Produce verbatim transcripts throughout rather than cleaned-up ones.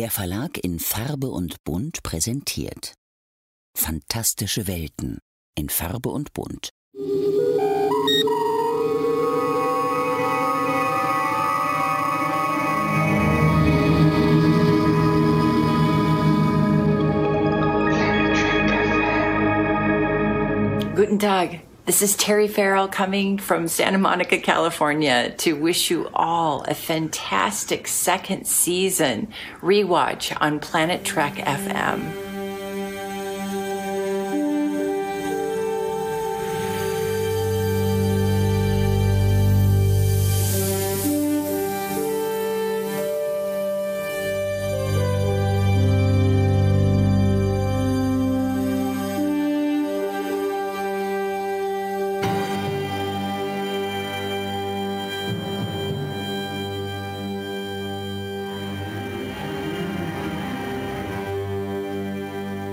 Der Verlag in Farbe und Bunt präsentiert Fantastische Welten in Farbe und Bunt. Guten Tag. This is Terry Farrell coming from Santa Monica, California to wish you all a fantastic second season rewatch on Planet Trek F M.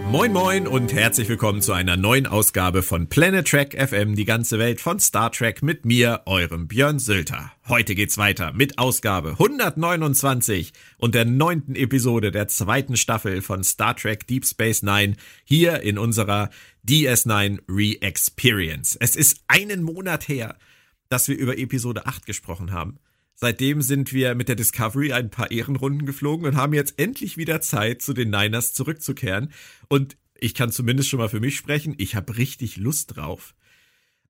Moin Moin und herzlich willkommen zu einer neuen Ausgabe von Planet Trek F M, die ganze Welt von Star Trek mit mir, eurem Björn Sülter. Heute geht's weiter mit Ausgabe hundertneunundzwanzig und der neunten Episode der zweiten Staffel von Star Trek Deep Space Nine hier in unserer D S neun Re-Experience. Es ist einen Monat her, dass wir über Episode acht gesprochen haben. Seitdem sind wir mit der Discovery ein paar Ehrenrunden geflogen und haben jetzt endlich wieder Zeit, zu den Niners zurückzukehren. Und ich kann zumindest schon mal für mich sprechen, ich habe richtig Lust drauf.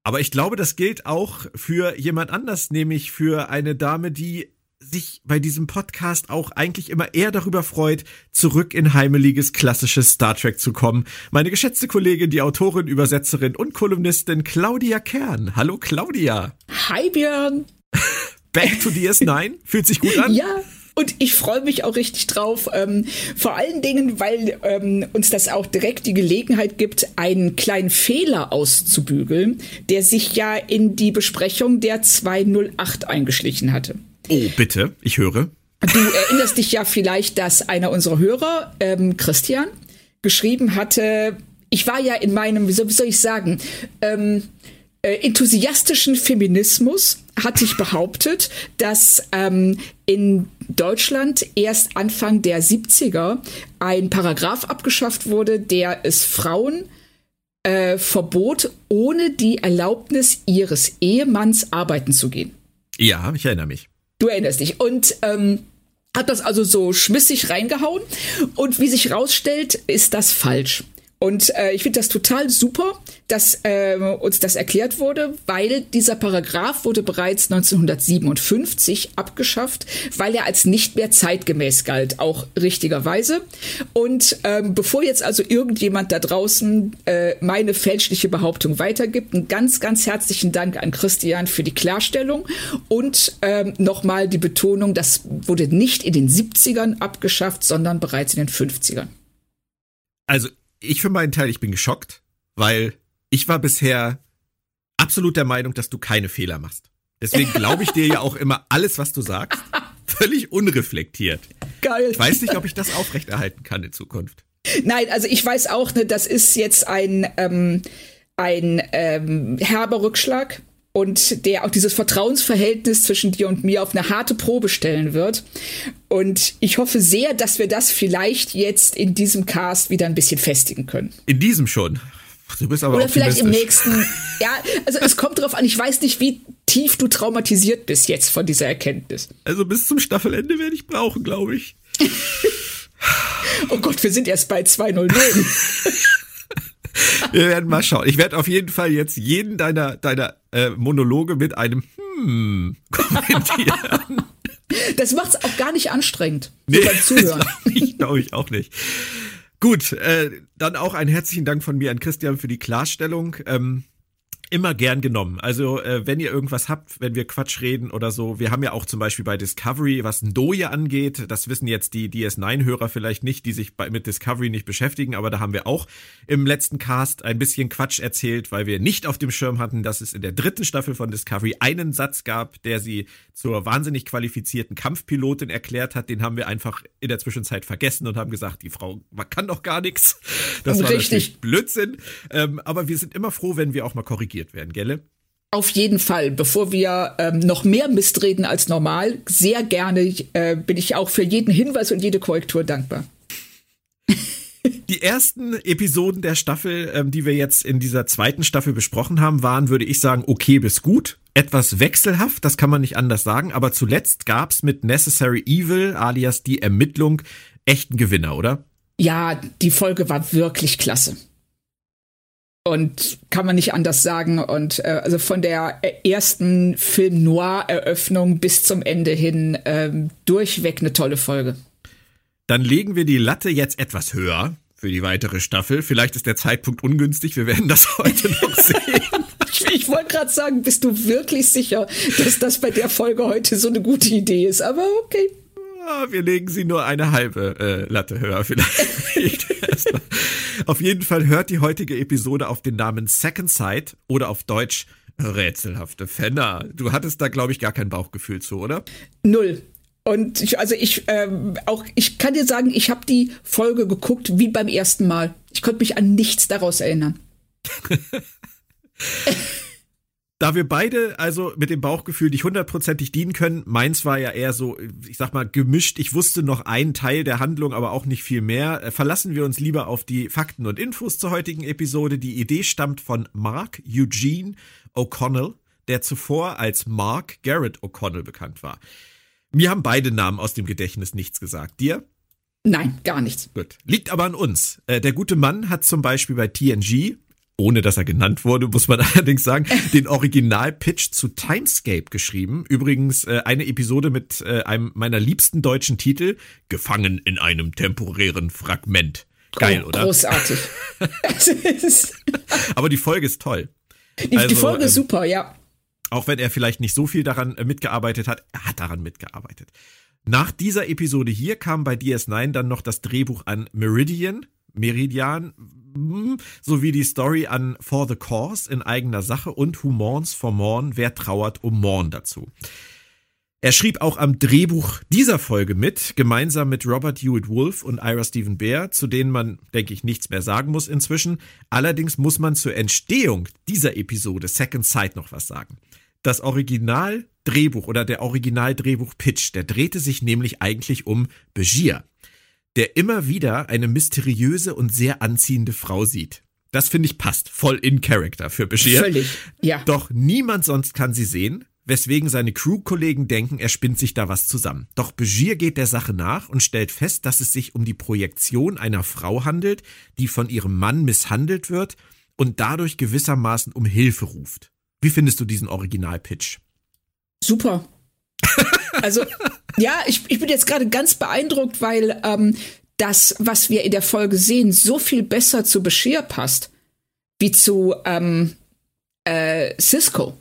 Aber ich glaube, das gilt auch für jemand anders, nämlich für eine Dame, die sich bei diesem Podcast auch eigentlich immer eher darüber freut, zurück in heimeliges, klassisches Star Trek zu kommen. Meine geschätzte Kollegin, die Autorin, Übersetzerin und Kolumnistin Claudia Kern. Hallo Claudia. Hi Björn. Back to D S neun? Fühlt sich gut an? Ja, und ich freue mich auch richtig drauf. Ähm, vor allen Dingen, weil ähm, uns das auch direkt die Gelegenheit gibt, einen kleinen Fehler auszubügeln, der sich ja in die Besprechung der zwei null acht eingeschlichen hatte. Oh, bitte, ich höre. Du erinnerst dich ja vielleicht, dass einer unserer Hörer, ähm, Christian, geschrieben hatte, ich war ja in meinem, wie soll ich sagen, ähm, enthusiastischen Feminismus hatte ich behauptet, dass ähm, in Deutschland erst Anfang der siebziger ein Paragraph abgeschafft wurde, der es Frauen äh, verbot, ohne die Erlaubnis ihres Ehemanns arbeiten zu gehen. Ja, ich erinnere mich. Du erinnerst dich. Und ähm, hat das also so schmissig reingehauen. Und wie sich rausstellt, ist das falsch. Und äh, ich finde das total super, dass äh, uns das erklärt wurde, weil dieser Paragraph wurde bereits neunzehnhundertsiebenundfünfzig abgeschafft, weil er als nicht mehr zeitgemäß galt, auch richtigerweise. Und ähm, bevor jetzt also irgendjemand da draußen äh, meine fälschliche Behauptung weitergibt, einen ganz, ganz herzlichen Dank an Christian für die Klarstellung und ähm, nochmal die Betonung, das wurde nicht in den siebzigern abgeschafft, sondern bereits in den fünfzigern. Also ich für meinen Teil, ich bin geschockt, weil ich war bisher absolut der Meinung, dass du keine Fehler machst. Deswegen glaube ich dir ja auch immer alles, was du sagst, völlig unreflektiert. Geil. Ich weiß nicht, ob ich das aufrechterhalten kann in Zukunft. Nein, also ich weiß auch, ne, das ist jetzt ein, ähm, ein ähm, herber Rückschlag. Und der auch dieses Vertrauensverhältnis zwischen dir und mir auf eine harte Probe stellen wird. Und ich hoffe sehr, dass wir das vielleicht jetzt in diesem Cast wieder ein bisschen festigen können. In diesem schon? Du bist aber oder vielleicht im nächsten. Ja, also es kommt drauf an. Ich weiß nicht, wie tief du traumatisiert bist jetzt von dieser Erkenntnis. Also bis zum Staffelende werde ich brauchen, glaube ich. Oh Gott, wir sind erst bei zwei null neun. Wir werden mal schauen. Ich werde auf jeden Fall jetzt jeden deiner, deiner äh, Monologe mit einem Hm kommentieren. Das macht's auch gar nicht anstrengend. Nee, beim Zuhören. Glaube ich auch nicht. Gut, äh, dann auch einen herzlichen Dank von mir an Christian für die Klarstellung. Ähm, immer gern genommen. Also äh, wenn ihr irgendwas habt, wenn wir Quatsch reden oder so. Wir haben ja auch zum Beispiel bei Discovery, was Ndoye angeht, das wissen jetzt die D S neun-Hörer vielleicht nicht, die sich bei, mit Discovery nicht beschäftigen, aber da haben wir auch im letzten Cast ein bisschen Quatsch erzählt, weil wir nicht auf dem Schirm hatten, dass es in der dritten Staffel von Discovery einen Satz gab, der sie zur wahnsinnig qualifizierten Kampfpilotin erklärt hat. Den haben wir einfach in der Zwischenzeit vergessen und haben gesagt, die Frau man kann doch gar nichts. Das war natürlich Blödsinn. Ähm, aber wir sind immer froh, wenn wir auch mal korrigieren werden, gell? auf jeden Fall, bevor wir ähm, noch mehr Mist reden als normal, sehr gerne äh, bin ich auch für jeden Hinweis und jede Korrektur dankbar. Die ersten Episoden der Staffel, ähm, die wir jetzt in dieser zweiten Staffel besprochen haben, waren, würde ich sagen, okay bis gut. Etwas wechselhaft, das kann man nicht anders sagen, aber zuletzt gab's mit Necessary Evil, alias die Ermittlung, echten Gewinner, oder? Ja, die Folge war wirklich klasse. Und kann man nicht anders sagen. Und äh, also von der ersten Film-Noir-Eröffnung bis zum Ende hin äh, durchweg eine tolle Folge. Dann legen wir die Latte jetzt etwas höher für die weitere Staffel. Vielleicht ist der Zeitpunkt ungünstig, wir werden das heute noch sehen. Ich wollte gerade sagen, bist du wirklich sicher, dass das bei der Folge heute so eine gute Idee ist? Aber okay. Wir legen sie nur eine halbe äh, Latte höher vielleicht. Auf jeden Fall hört die heutige Episode auf den Namen Second Sight oder auf Deutsch rätselhafte Fenner. Du hattest da, glaube ich, gar kein Bauchgefühl zu, oder? Null. Und ich, also ich ähm, auch ich kann dir sagen, ich habe die Folge geguckt wie beim ersten Mal. Ich konnte mich an nichts daraus erinnern. Da wir beide also mit dem Bauchgefühl nicht hundertprozentig dienen können, meins war ja eher so, ich sag mal, gemischt. Ich wusste noch einen Teil der Handlung, aber auch nicht viel mehr. Verlassen wir uns lieber auf die Fakten und Infos zur heutigen Episode. Die Idee stammt von Mark Eugene O'Connell, der zuvor als Mark Gehred-O'Connell bekannt war. Mir haben beide Namen aus dem Gedächtnis nichts gesagt. Dir? Nein, gar nichts. Gut. Liegt aber an uns. Der gute Mann hat zum Beispiel bei T N G, ohne dass er genannt wurde, muss man allerdings sagen, den Original-Pitch zu Timescape geschrieben. Übrigens eine Episode mit einem meiner liebsten deutschen Titel, Gefangen in einem temporären Fragment. Geil, oh, oder? Großartig. Aber die Folge ist toll. Die, also, die Folge ist ähm, super, ja. Auch wenn er vielleicht nicht so viel daran mitgearbeitet hat, er hat daran mitgearbeitet. Nach dieser Episode hier kam bei D S neun dann noch das Drehbuch an Meridian, Meridian, sowie die Story an For the Cause in eigener Sache und Who Mourns for Morn, wer trauert um Morn dazu. Er schrieb auch am Drehbuch dieser Folge mit, gemeinsam mit Robert Hewitt Wolf und Ira Steven Behr, zu denen man, denke ich, nichts mehr sagen muss inzwischen. Allerdings muss man zur Entstehung dieser Episode Second Sight noch was sagen. Das Originaldrehbuch oder der Originaldrehbuch-Pitch, der drehte sich nämlich eigentlich um Bashir, der immer wieder eine mysteriöse und sehr anziehende Frau sieht. Das, finde ich, passt voll in Character für Bashir. Völlig, ja. Doch niemand sonst kann sie sehen, weswegen seine Crew-Kollegen denken, er spinnt sich da was zusammen. Doch Bashir geht der Sache nach und stellt fest, dass es sich um die Projektion einer Frau handelt, die von ihrem Mann misshandelt wird und dadurch gewissermaßen um Hilfe ruft. Wie findest du diesen Original-Pitch? Super. Also, ja, ich, ich bin jetzt gerade ganz beeindruckt, weil ähm, das, was wir in der Folge sehen, so viel besser zu Bashir passt, wie zu ähm, äh, Sisko.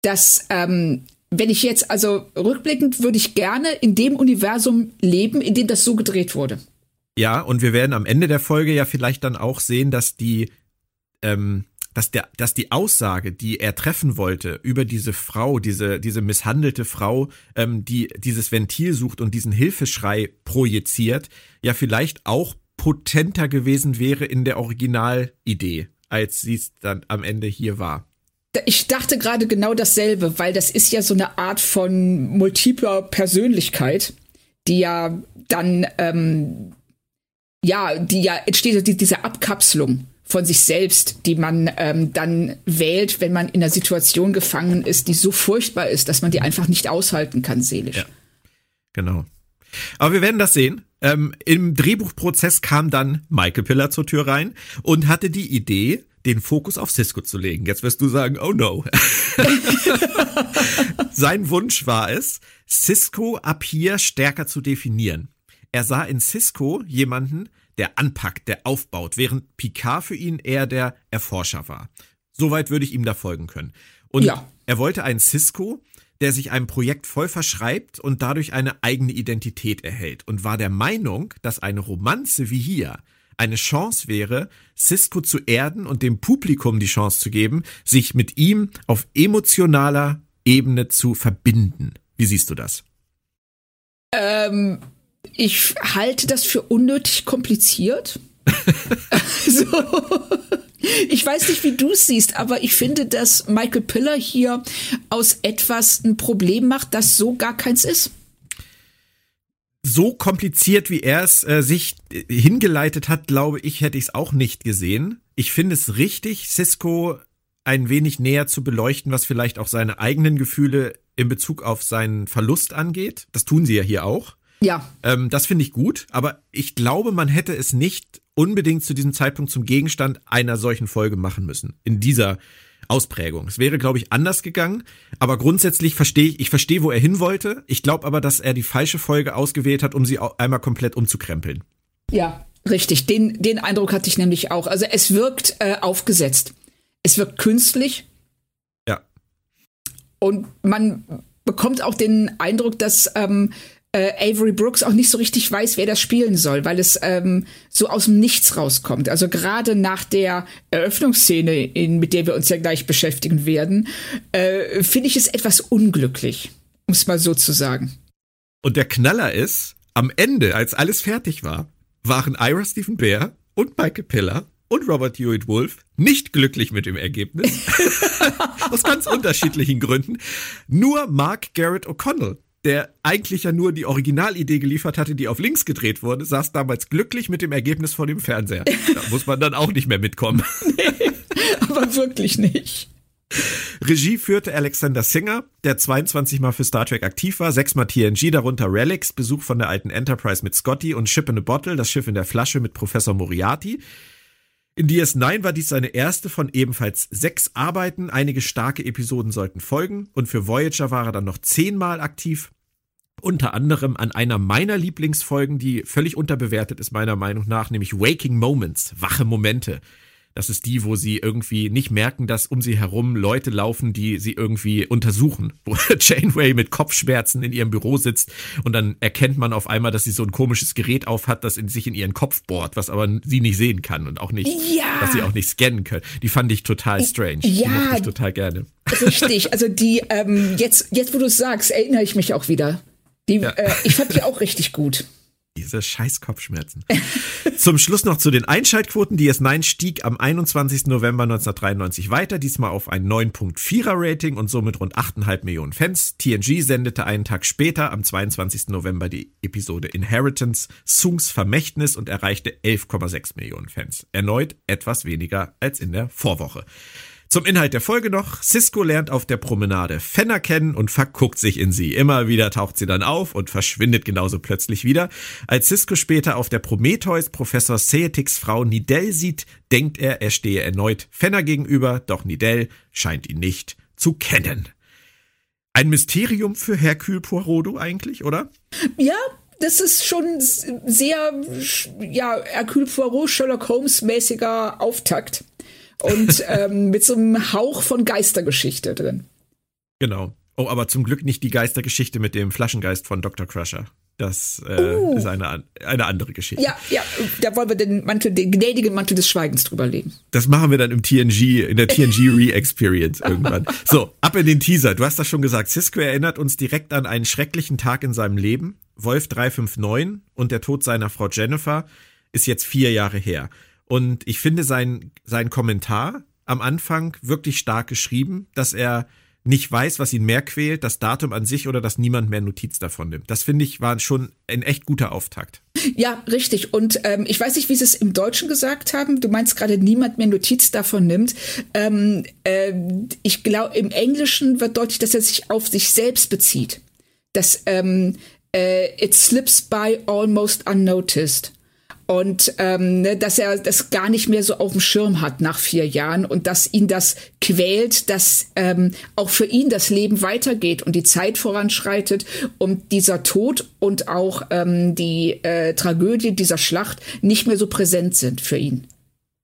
Dass, ähm, wenn ich jetzt, also rückblickend, würde ich gerne in dem Universum leben, in dem das so gedreht wurde. Ja, und wir werden am Ende der Folge ja vielleicht dann auch sehen, dass die, ähm, dass der, dass die Aussage, die er treffen wollte über diese Frau, diese, diese misshandelte Frau, ähm, die dieses Ventil sucht und diesen Hilfeschrei projiziert, ja vielleicht auch potenter gewesen wäre in der Originalidee, als sie es dann am Ende hier war. Ich dachte gerade genau dasselbe, weil das ist ja so eine Art von multipler Persönlichkeit, die ja dann, ähm, ja, die ja entsteht, die, diese Abkapselung von sich selbst, die man ähm, dann wählt, wenn man in einer Situation gefangen ist, die so furchtbar ist, dass man die einfach nicht aushalten kann, seelisch. Ja, genau. Aber wir werden das sehen. Ähm, im Drehbuchprozess kam dann Michael Piller zur Tür rein und hatte die Idee, den Fokus auf Sisko zu legen. Jetzt wirst du sagen, oh no. Sein Wunsch war es, Sisko ab hier stärker zu definieren. Er sah in Sisko jemanden, der anpackt, der aufbaut, während Picard für ihn eher der Erforscher war. Soweit würde ich ihm da folgen können. Und ja, er wollte einen Sisko, der sich einem Projekt voll verschreibt und dadurch eine eigene Identität erhält und war der Meinung, dass eine Romanze wie hier eine Chance wäre, Sisko zu erden und dem Publikum die Chance zu geben, sich mit ihm auf emotionaler Ebene zu verbinden. Wie siehst du das? Ähm, ich halte das für unnötig kompliziert. Also, Ich weiß nicht, wie du es siehst, aber ich finde, dass Michael Piller hier aus etwas ein Problem macht, das so gar keins ist. So kompliziert, wie er es äh, sich äh, hingeleitet hat, glaube ich, hätte ich es auch nicht gesehen. Ich finde es richtig, Sisko ein wenig näher zu beleuchten, was vielleicht auch seine eigenen Gefühle in Bezug auf seinen Verlust angeht. Das tun sie ja hier auch. Ja. Ähm, das finde ich gut, aber ich glaube, man hätte es nicht unbedingt zu diesem Zeitpunkt zum Gegenstand einer solchen Folge machen müssen. In dieser Ausprägung. Es wäre, glaube ich, anders gegangen, aber grundsätzlich verstehe ich, ich verstehe, wo er hin wollte. Ich glaube aber, dass er die falsche Folge ausgewählt hat, um sie einmal komplett umzukrempeln. Ja, richtig. Den, den Eindruck hatte ich nämlich auch. Also es wirkt äh, aufgesetzt. Es wirkt künstlich. Ja. Und man bekommt auch den Eindruck, dass ähm, äh, Avery Brooks auch nicht so richtig weiß, wer das spielen soll, weil es ähm, so aus dem Nichts rauskommt. Also gerade nach der Eröffnungsszene, in, mit der wir uns ja gleich beschäftigen werden, äh, finde ich es etwas unglücklich, um es mal so zu sagen. Und der Knaller ist, am Ende, als alles fertig war, waren Ira Steven Behr und Michael Piller und Robert Hewitt Wolf nicht glücklich mit dem Ergebnis. Aus ganz unterschiedlichen Gründen. Nur Mark Gehred-O'Connell, der eigentlich ja nur die Originalidee geliefert hatte, die auf links gedreht wurde, saß damals glücklich mit dem Ergebnis vor dem Fernseher. Da muss man dann auch nicht mehr mitkommen. Nee, aber wirklich nicht. Regie führte Alexander Singer, der zweiundzwanzig Mal für Star Trek aktiv war, sechs Mal T N G, darunter Relics, Besuch von der alten Enterprise mit Scotty und Ship in a Bottle, das Schiff in der Flasche mit Professor Moriarty. In D S neun war dies seine erste von ebenfalls sechs Arbeiten, einige starke Episoden sollten folgen und für Voyager war er dann noch zehnmal aktiv, unter anderem an einer meiner Lieblingsfolgen, die völlig unterbewertet ist meiner Meinung nach, nämlich Waking Moments, wache Momente. Das ist die, wo sie irgendwie nicht merken, dass um sie herum Leute laufen, die sie irgendwie untersuchen. Wo Janeway mit Kopfschmerzen in ihrem Büro sitzt und dann erkennt man auf einmal, dass sie so ein komisches Gerät aufhat, das in sich in ihren Kopf bohrt, was aber sie nicht sehen kann und auch nicht, ja. was sie auch nicht scannen können. Die fand ich total strange. Ja. Die mochte ich total gerne. Richtig. Also die, ähm, jetzt, jetzt wo du es sagst, erinnere ich mich auch wieder. Die, ja. äh, ich fand die auch richtig gut. Diese scheiß Kopfschmerzen. Zum Schluss noch zu den Einschaltquoten. D S neun stieg am einundzwanzigsten November neunzehnhundertdreiundneunzig weiter, diesmal auf ein neun Komma vierer Rating und somit rund acht Komma fünf Millionen Fans. T N G sendete einen Tag später, am zweiundzwanzigsten November, die Episode Inheritance, Soongs Vermächtnis und erreichte elf Komma sechs Millionen Fans. Erneut etwas weniger als in der Vorwoche. Zum Inhalt der Folge noch. Sisko lernt auf der Promenade Fenner kennen und verguckt sich in sie. Immer wieder taucht sie dann auf und verschwindet genauso plötzlich wieder. Als Sisko später auf der Prometheus Professor Seyetiks Frau Nidell sieht, denkt er, er stehe erneut Fenner gegenüber, doch Nidell scheint ihn nicht zu kennen. Ein Mysterium für Hercule Poirot eigentlich, oder? Ja, das ist schon sehr, ja, Hercule Poirot, Sherlock Holmes mäßiger Auftakt. Und ähm, mit so einem Hauch von Geistergeschichte drin. Genau. Oh, aber zum Glück nicht die Geistergeschichte mit dem Flaschengeist von Doktor Crusher. Das äh, uh. ist eine, eine andere Geschichte. Ja, ja, da wollen wir den Mantel, den gnädigen Mantel des Schweigens drüber legen. Das machen wir dann im T N G, in der T N G Re-Experience irgendwann. So, ab in den Teaser. Du hast das schon gesagt. Sisko erinnert uns direkt an einen schrecklichen Tag in seinem Leben. Wolf drei fünf neun und der Tod seiner Frau Jennifer ist jetzt vier Jahre her. Und ich finde sein, sein Kommentar am Anfang wirklich stark geschrieben, dass er nicht weiß, was ihn mehr quält, das Datum an sich oder dass niemand mehr Notiz davon nimmt. Das finde ich war schon ein echt guter Auftakt. Ja, richtig. Und ähm, ich weiß nicht, wie sie es im Deutschen gesagt haben. Du meinst gerade, niemand mehr Notiz davon nimmt. Ähm, äh, ich glaube, im Englischen wird deutlich, dass er sich auf sich selbst bezieht. Dass ähm, äh, it slips by almost unnoticed. Und ähm, dass er das gar nicht mehr so auf dem Schirm hat nach vier Jahren und dass ihn das quält, dass ähm, auch für ihn das Leben weitergeht und die Zeit voranschreitet und dieser Tod und auch ähm, die äh, Tragödie dieser Schlacht nicht mehr so präsent sind für ihn.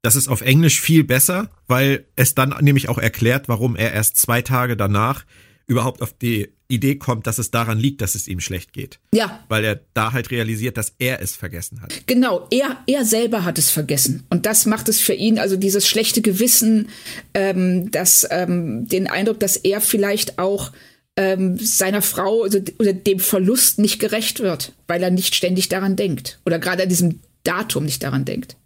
Das ist auf Englisch viel besser, weil es dann nämlich auch erklärt, warum er erst zwei Tage danach überhaupt auf die Idee kommt, dass es daran liegt, dass es ihm schlecht geht. Ja. Weil er da halt realisiert, dass er es vergessen hat. Genau, er, er selber hat es vergessen. Und das macht es für ihn, also dieses schlechte Gewissen, ähm, dass, ähm, den Eindruck, dass er vielleicht auch ähm, seiner Frau also, oder dem Verlust nicht gerecht wird, weil er nicht ständig daran denkt. Oder gerade an diesem Datum nicht daran denkt.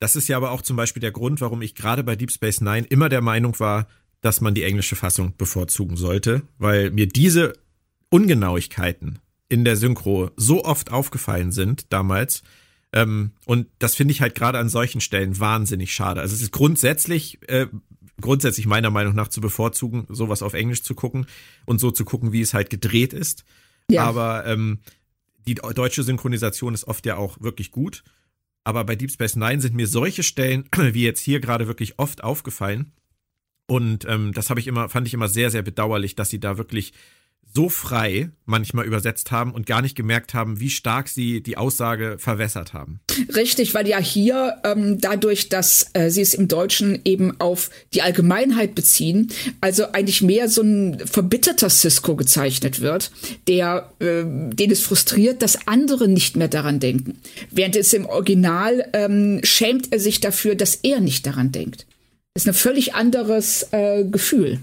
Das ist ja aber auch zum Beispiel der Grund, warum ich gerade bei Deep Space Nine immer der Meinung war, dass man die englische Fassung bevorzugen sollte, weil mir diese Ungenauigkeiten in der Synchro so oft aufgefallen sind damals. Ähm, und das finde ich halt gerade an solchen Stellen wahnsinnig schade. Also es ist grundsätzlich, äh, grundsätzlich meiner Meinung nach zu bevorzugen, sowas auf Englisch zu gucken und so zu gucken, wie es halt gedreht ist. Ja. Aber ähm, die deutsche Synchronisation ist oft ja auch wirklich gut. Aber bei Deep Space Nine sind mir solche Stellen, wie jetzt hier gerade, wirklich oft aufgefallen. Und ähm, das habe ich immer, fand ich immer sehr, sehr bedauerlich, dass sie da wirklich so frei manchmal übersetzt haben und gar nicht gemerkt haben, wie stark sie die Aussage verwässert haben. Richtig, weil ja hier ähm, dadurch, dass äh, sie es im Deutschen eben auf die Allgemeinheit beziehen, also eigentlich mehr so ein verbitterter Sisko gezeichnet wird, der, äh, den es frustriert, dass andere nicht mehr daran denken. Während es im Original ähm, schämt er sich dafür, dass er nicht daran denkt. Das ist ein völlig anderes äh, Gefühl.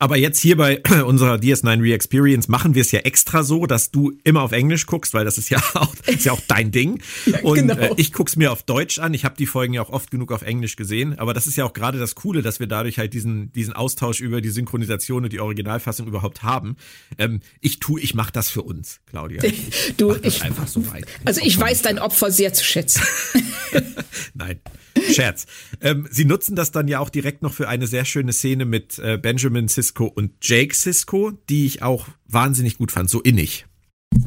Aber jetzt hier bei unserer D S neun Re-Experience machen wir es ja extra so, dass du immer auf Englisch guckst, weil das ist ja auch, ist ja auch dein Ding. Ja, und genau. äh, ich guck's mir auf Deutsch an. Ich habe die Folgen ja auch oft genug auf Englisch gesehen. Aber das ist ja auch gerade das Coole, dass wir dadurch halt diesen diesen Austausch über die Synchronisation und die Originalfassung überhaupt haben. Ähm, ich tu, ich mach das für uns, Claudia. Ich du, mach das ich einfach so weit. Also ich weiß dein Opfer sehr zu schätzen. Nein. Scherz. Ähm, sie nutzen das dann ja auch direkt noch für eine sehr schöne Szene mit äh, Benjamin Sisko und Jake Sisko, die ich auch wahnsinnig gut fand, so innig.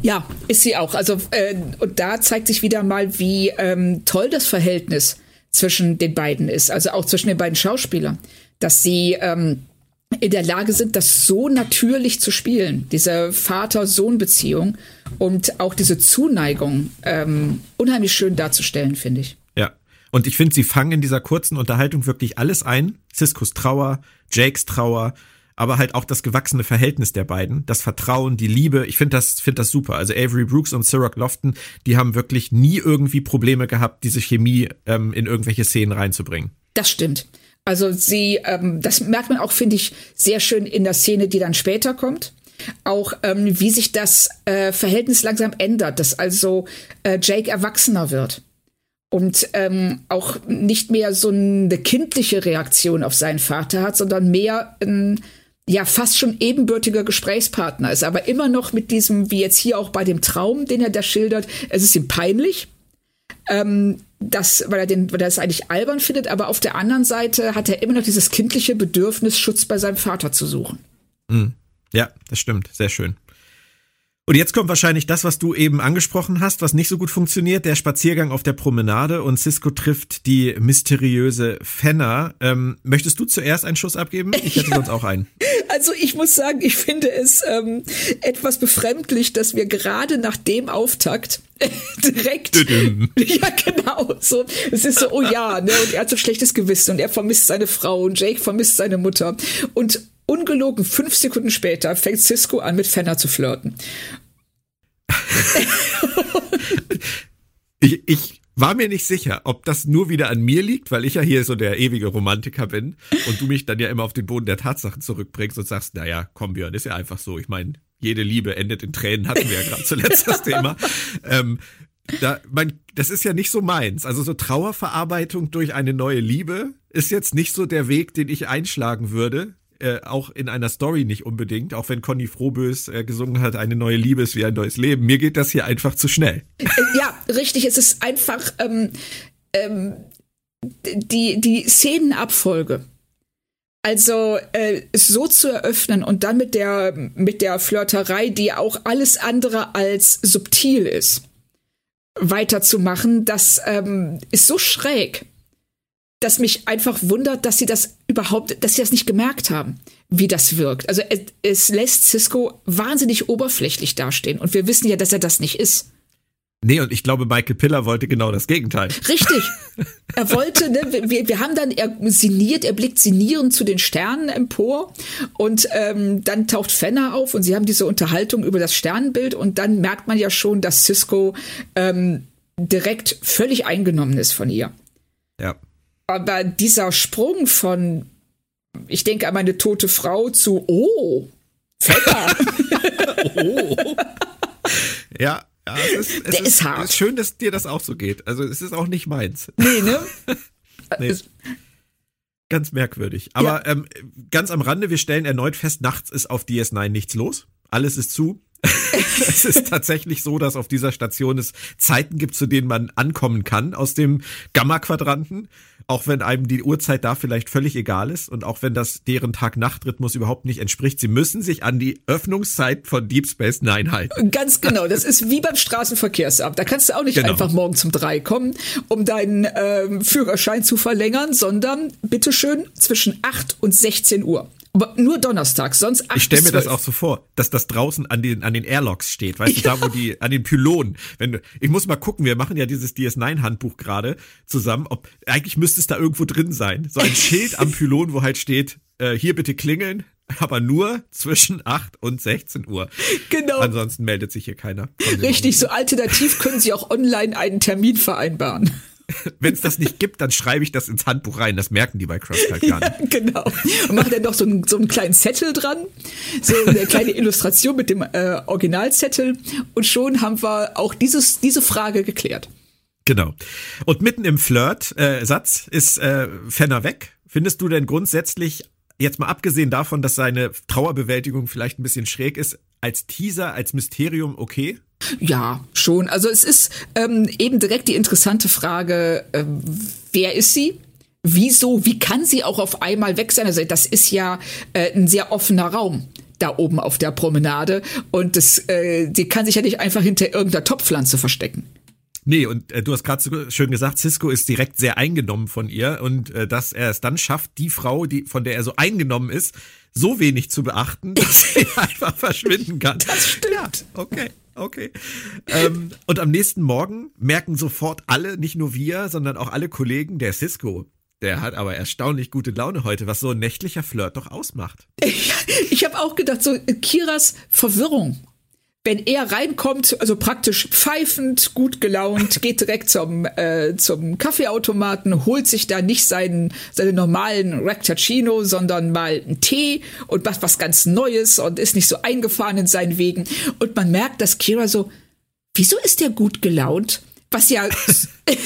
Ja, ist sie auch. Also äh, und da zeigt sich wieder mal, wie ähm, toll das Verhältnis zwischen den beiden ist, also auch zwischen den beiden Schauspielern, dass sie ähm, in der Lage sind, das so natürlich zu spielen, diese Vater-Sohn-Beziehung und auch diese Zuneigung ähm, unheimlich schön darzustellen, finde ich. Und ich finde, sie fangen in dieser kurzen Unterhaltung wirklich alles ein. Siskos Trauer, Jakes Trauer, aber halt auch das gewachsene Verhältnis der beiden, das Vertrauen, die Liebe. Ich finde das, find das super. Also Avery Brooks und Cirroc Lofton, die haben wirklich nie irgendwie Probleme gehabt, diese Chemie ähm, in irgendwelche Szenen reinzubringen. Das stimmt. Also sie, ähm, das merkt man auch, finde ich, sehr schön in der Szene, die dann später kommt. Auch ähm, wie sich das äh, Verhältnis langsam ändert, dass also äh, Jake erwachsener wird. Und ähm, auch nicht mehr so eine kindliche Reaktion auf seinen Vater hat, sondern mehr ein, ja, fast schon ebenbürtiger Gesprächspartner ist. Aber immer noch mit diesem, wie jetzt hier auch bei dem Traum, den er da schildert, es ist ihm peinlich, ähm, dass, weil er den, weil er es eigentlich albern findet. Aber auf der anderen Seite hat er immer noch dieses kindliche Bedürfnis, Schutz bei seinem Vater zu suchen. Mhm. Ja, das stimmt. Sehr schön. Und jetzt kommt wahrscheinlich das, was du eben angesprochen hast, was nicht so gut funktioniert, der Spaziergang auf der Promenade und Sisko trifft die mysteriöse Fenner. Ähm, möchtest du zuerst einen Schuss abgeben? Ich hätte ja. sonst auch einen. Also ich muss sagen, ich finde es ähm, etwas befremdlich, dass wir gerade nach dem Auftakt direkt, ja genau, so, es ist so, oh ja, ne, und er hat so ein schlechtes Gewissen und er vermisst seine Frau und Jake vermisst seine Mutter und ungelogen, fünf Sekunden später fängt Sisko an, mit Fenner zu flirten. ich, ich war mir nicht sicher, ob das nur wieder an mir liegt, weil ich ja hier so der ewige Romantiker bin und du mich dann ja immer auf den Boden der Tatsachen zurückbringst und sagst, naja, komm Björn, ist ja einfach so. Ich meine, jede Liebe endet in Tränen, hatten wir ja gerade zuletzt das Thema. Ähm, da, mein, das ist ja nicht so meins. Also so Trauerverarbeitung durch eine neue Liebe ist jetzt nicht so der Weg, den ich einschlagen würde. Äh, auch in einer Story nicht unbedingt, auch wenn Conny Frohbös äh, gesungen hat, eine neue Liebe ist wie ein neues Leben. Mir geht das hier einfach zu schnell. Ja, richtig. Es ist einfach ähm, ähm, die, die Szenenabfolge. Also äh, so zu eröffnen und dann mit der, mit der Flirterei, die auch alles andere als subtil ist, weiterzumachen, das ähm, ist so schräg, dass mich einfach wundert, dass sie das überhaupt, dass sie das nicht gemerkt haben, wie das wirkt. Also es, es lässt Sisko wahnsinnig oberflächlich dastehen. Und wir wissen ja, dass er das nicht ist. Nee, und ich glaube, Michael Piller wollte genau das Gegenteil. Richtig. Er wollte, ne, wir, wir haben dann, er sinniert, er blickt sinnierend zu den Sternen empor und ähm, dann taucht Fenner auf und sie haben diese Unterhaltung über das Sternenbild und dann merkt man ja schon, dass Sisko ähm, direkt völlig eingenommen ist von ihr. Ja. Aber dieser Sprung von, ich denke an meine tote Frau zu, oh, Fenner. Oh. Ja, Ja, es ist, es der ist, ist hart. Es ist schön, dass dir das auch so geht. Also es ist auch nicht meins. Nee, ne? Nee. Es, ganz merkwürdig. Aber ja. ähm, ganz am Rande, wir stellen erneut fest, nachts ist auf D S neun nichts los. Alles ist zu. Es ist tatsächlich so, dass auf dieser Station es Zeiten gibt, zu denen man ankommen kann aus dem Gamma-Quadranten. Auch wenn einem die Uhrzeit da vielleicht völlig egal ist und auch wenn das deren Tag-Nacht-Rhythmus überhaupt nicht entspricht. Sie müssen sich an die Öffnungszeit von Deep Space Nine halten. Ganz genau. Das ist wie beim Straßenverkehrsamt. Da kannst du auch nicht genau. einfach morgen zum drei kommen, um deinen ähm, Führerschein zu verlängern, sondern bitteschön zwischen acht und sechzehn Uhr. Aber nur donnerstags, sonst acht bis zwölf. Ich stelle mir das auch so vor, dass das draußen an den an den Airlocks steht, weißt ja. du, da wo die an den Pylonen. Wenn du, ich muss mal gucken, wir machen ja dieses D S neun Handbuch gerade zusammen. Ob eigentlich müsste es da irgendwo drin sein, so ein Schild am Pylon, wo halt steht: äh, Hier bitte klingeln. Aber nur zwischen acht und sechzehn Uhr. Genau. Ansonsten meldet sich hier keiner. Richtig. So alternativ können Sie auch online einen Termin vereinbaren. Wenn es das nicht gibt, dann schreibe ich das ins Handbuch rein. Das merken die bei Crust halt gar nicht. Ja, genau. Und mache dann noch so einen, so einen kleinen Zettel dran, so eine kleine Illustration mit dem äh, Originalzettel. Und schon haben wir auch dieses, diese Frage geklärt. Genau. Und mitten im Flirt-Satz äh, ist äh, Fenner weg. Findest du denn grundsätzlich, jetzt mal abgesehen davon, dass seine Trauerbewältigung vielleicht ein bisschen schräg ist, als Teaser, als Mysterium okay? Ja, schon. Also es ist ähm, eben direkt die interessante Frage, äh, wer ist sie? Wieso? Wie kann sie auch auf einmal weg sein? Also das ist ja äh, ein sehr offener Raum da oben auf der Promenade. Und das, äh, die kann sich ja nicht einfach hinter irgendeiner Topfpflanze verstecken. Nee, und äh, du hast gerade so schön gesagt, Sisko ist direkt sehr eingenommen von ihr und äh, dass er es dann schafft, die Frau, die von der er so eingenommen ist, so wenig zu beachten, dass sie einfach verschwinden kann. Das stimmt. Ja, okay. Okay. Ähm, und am nächsten Morgen merken sofort alle, nicht nur wir, sondern auch alle Kollegen, der Sisko, der hat aber erstaunlich gute Laune heute, was so ein nächtlicher Flirt doch ausmacht. Ich, ich habe auch gedacht, so Kiras Verwirrung. Wenn er reinkommt, also praktisch pfeifend, gut gelaunt, geht direkt zum, äh, zum Kaffeeautomaten, holt sich da nicht seinen, seinen normalen Raccatchino, sondern mal einen Tee und macht was ganz Neues und ist nicht so eingefahren in seinen Wegen. Und man merkt, dass Kira so, wieso ist der gut gelaunt? Was ja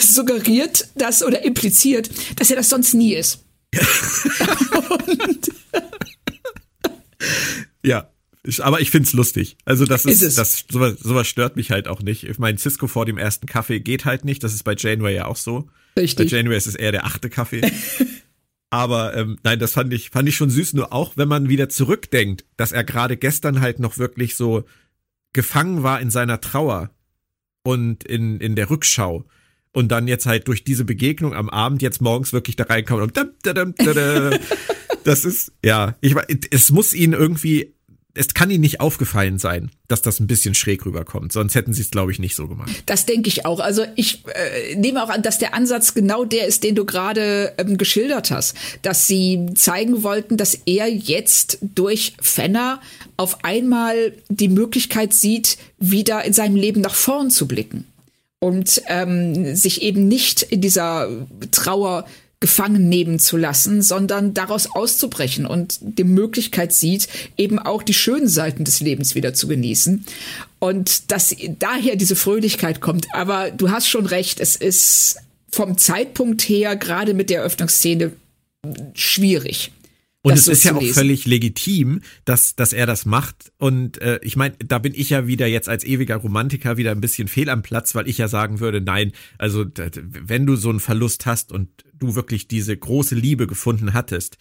suggeriert, dass oder impliziert, dass er das sonst nie ist. Und ja. Aber ich find's lustig. Also das ist, ist das sowas, sowas stört mich halt auch nicht. Ich meine, Sisko vor dem ersten Kaffee geht halt nicht. Das ist bei Janeway ja auch so. Richtig. Bei Janeway ist es eher der achte Kaffee. Aber ähm, nein, das fand ich fand ich schon süß. Nur auch, wenn man wieder zurückdenkt, dass er gerade gestern halt noch wirklich so gefangen war in seiner Trauer und in in der Rückschau. Und dann jetzt halt durch diese Begegnung am Abend jetzt morgens wirklich da reinkommt. Und dam, dam, dam, dam. Das ist, ja, ich es muss ihn irgendwie... Es kann ihnen nicht aufgefallen sein, dass das ein bisschen schräg rüberkommt. Sonst hätten sie es, glaube ich, nicht so gemacht. Das denke ich auch. Also ich äh, nehme auch an, dass der Ansatz genau der ist, den du gerade ähm, geschildert hast. Dass sie zeigen wollten, dass er jetzt durch Fenner auf einmal die Möglichkeit sieht, wieder in seinem Leben nach vorn zu blicken. Und ähm, sich eben nicht in dieser Trauer gefangen nehmen zu lassen, sondern daraus auszubrechen und die Möglichkeit sieht, eben auch die schönen Seiten des Lebens wieder zu genießen. Und dass daher diese Fröhlichkeit kommt. Aber du hast schon recht, es ist vom Zeitpunkt her, gerade mit der Eröffnungsszene, schwierig. Und es ist ja auch völlig legitim, dass dass er das macht. Und äh, ich meine, da bin ich ja wieder jetzt als ewiger Romantiker wieder ein bisschen fehl am Platz, weil ich ja sagen würde, nein, also wenn du so einen Verlust hast und du wirklich diese große Liebe gefunden hattest,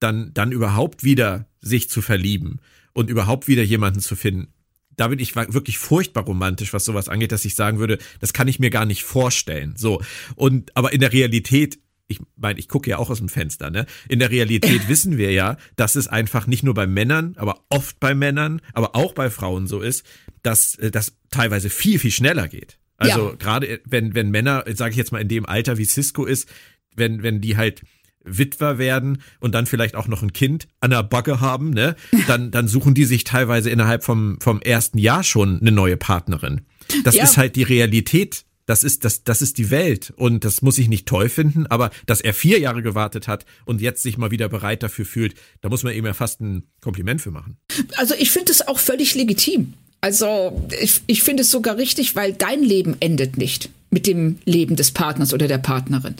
dann dann überhaupt wieder sich zu verlieben und überhaupt wieder jemanden zu finden. Da bin ich wirklich furchtbar romantisch, was sowas angeht, dass ich sagen würde, das kann ich mir gar nicht vorstellen. So, und aber in der Realität, ich meine, ich gucke ja auch aus dem Fenster, ne? In der Realität wissen wir ja, dass es einfach nicht nur bei Männern, aber oft bei Männern, aber auch bei Frauen so ist, dass das teilweise viel, viel schneller geht. Also ja. Gerade wenn wenn Männer, sage ich jetzt mal in dem Alter, wie Sisko ist, wenn wenn die halt Witwer werden und dann vielleicht auch noch ein Kind an der Backe haben, ne? Dann dann suchen die sich teilweise innerhalb vom vom ersten Jahr schon eine neue Partnerin. Das ja. ist halt die Realität. Das ist, das, das ist die Welt und das muss ich nicht toll finden, aber dass er vier Jahre gewartet hat und jetzt sich mal wieder bereit dafür fühlt, da muss man ihm ja fast ein Kompliment für machen. Also ich finde es auch völlig legitim. Also ich, ich finde es sogar richtig, weil dein Leben endet nicht mit dem Leben des Partners oder der Partnerin.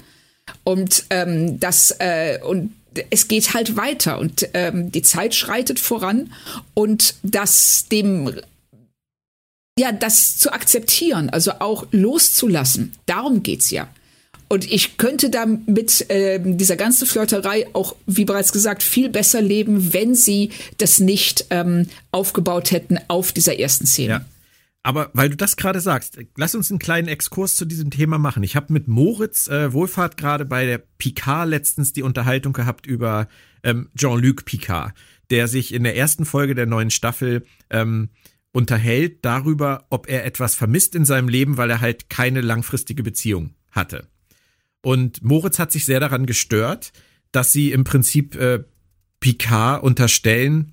Und ähm, das äh, und es geht halt weiter und ähm, die Zeit schreitet voran und das dem ja das zu akzeptieren, also auch loszulassen. Darum geht's ja. Und ich könnte da mit äh, dieser ganzen Flirterei auch, wie bereits gesagt, viel besser leben, wenn sie das nicht ähm, aufgebaut hätten auf dieser ersten Szene. Ja. Aber weil du das gerade sagst, lass uns einen kleinen Exkurs zu diesem Thema machen. Ich habe mit Moritz äh, Wohlfahrt gerade bei der Picard letztens die Unterhaltung gehabt über ähm, Jean-Luc Picard, der sich in der ersten Folge der neuen Staffel ähm, unterhält darüber, ob er etwas vermisst in seinem Leben, weil er halt keine langfristige Beziehung hatte. Und Moritz hat sich sehr daran gestört, dass sie im Prinzip äh, Picard unterstellen,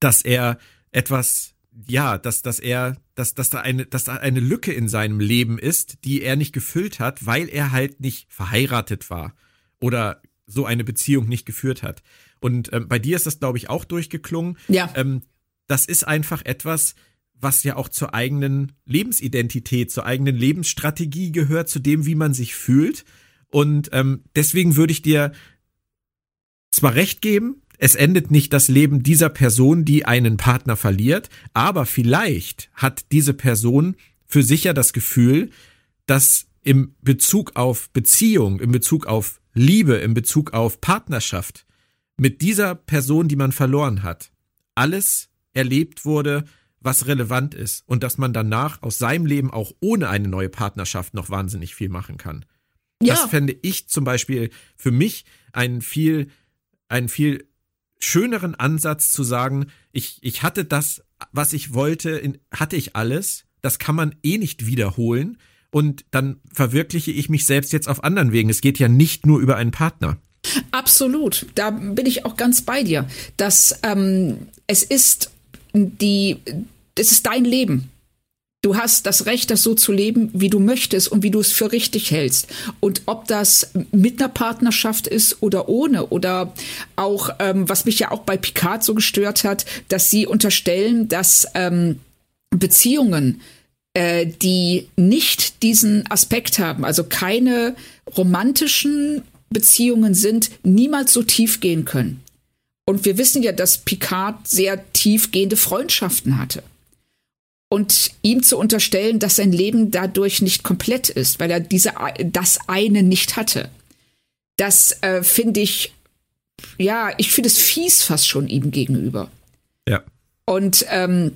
dass er etwas, ja, dass, dass er Dass, dass, da eine, dass da eine Lücke in seinem Leben ist, die er nicht gefüllt hat, weil er halt nicht verheiratet war oder so eine Beziehung nicht geführt hat. Und ähm, bei dir ist das, glaube ich, auch durchgeklungen. Ja. Ähm, das ist einfach etwas, was ja auch zur eigenen Lebensidentität, zur eigenen Lebensstrategie gehört, zu dem, wie man sich fühlt. Und ähm, deswegen würde ich dir zwar recht geben, es endet nicht das Leben dieser Person, die einen Partner verliert, aber vielleicht hat diese Person für sich ja das Gefühl, dass im Bezug auf Beziehung, im Bezug auf Liebe, im Bezug auf Partnerschaft mit dieser Person, die man verloren hat, alles erlebt wurde, was relevant ist und dass man danach aus seinem Leben auch ohne eine neue Partnerschaft noch wahnsinnig viel machen kann. Ja. Das fände ich zum Beispiel für mich einen viel, einen viel schöneren Ansatz zu sagen, ich, ich hatte das, was ich wollte, in, hatte ich alles, das kann man eh nicht wiederholen und dann verwirkliche ich mich selbst jetzt auf anderen Wegen. Es geht ja nicht nur über einen Partner. Absolut, da bin ich auch ganz bei dir, dass ähm, es ist die, es ist dein Leben. Du hast das Recht, das so zu leben, wie du möchtest und wie du es für richtig hältst. Und ob das mit einer Partnerschaft ist oder ohne oder auch, ähm, was mich ja auch bei Picard so gestört hat, dass sie unterstellen, dass ähm, Beziehungen, äh, die nicht diesen Aspekt haben, also keine romantischen Beziehungen sind, niemals so tief gehen können. Und wir wissen ja, dass Picard sehr tiefgehende Freundschaften hatte. Und ihm zu unterstellen, dass sein Leben dadurch nicht komplett ist, weil er diese das eine nicht hatte. Das äh, finde ich, ja, ich finde es fies fast schon ihm gegenüber. Ja. Und ähm,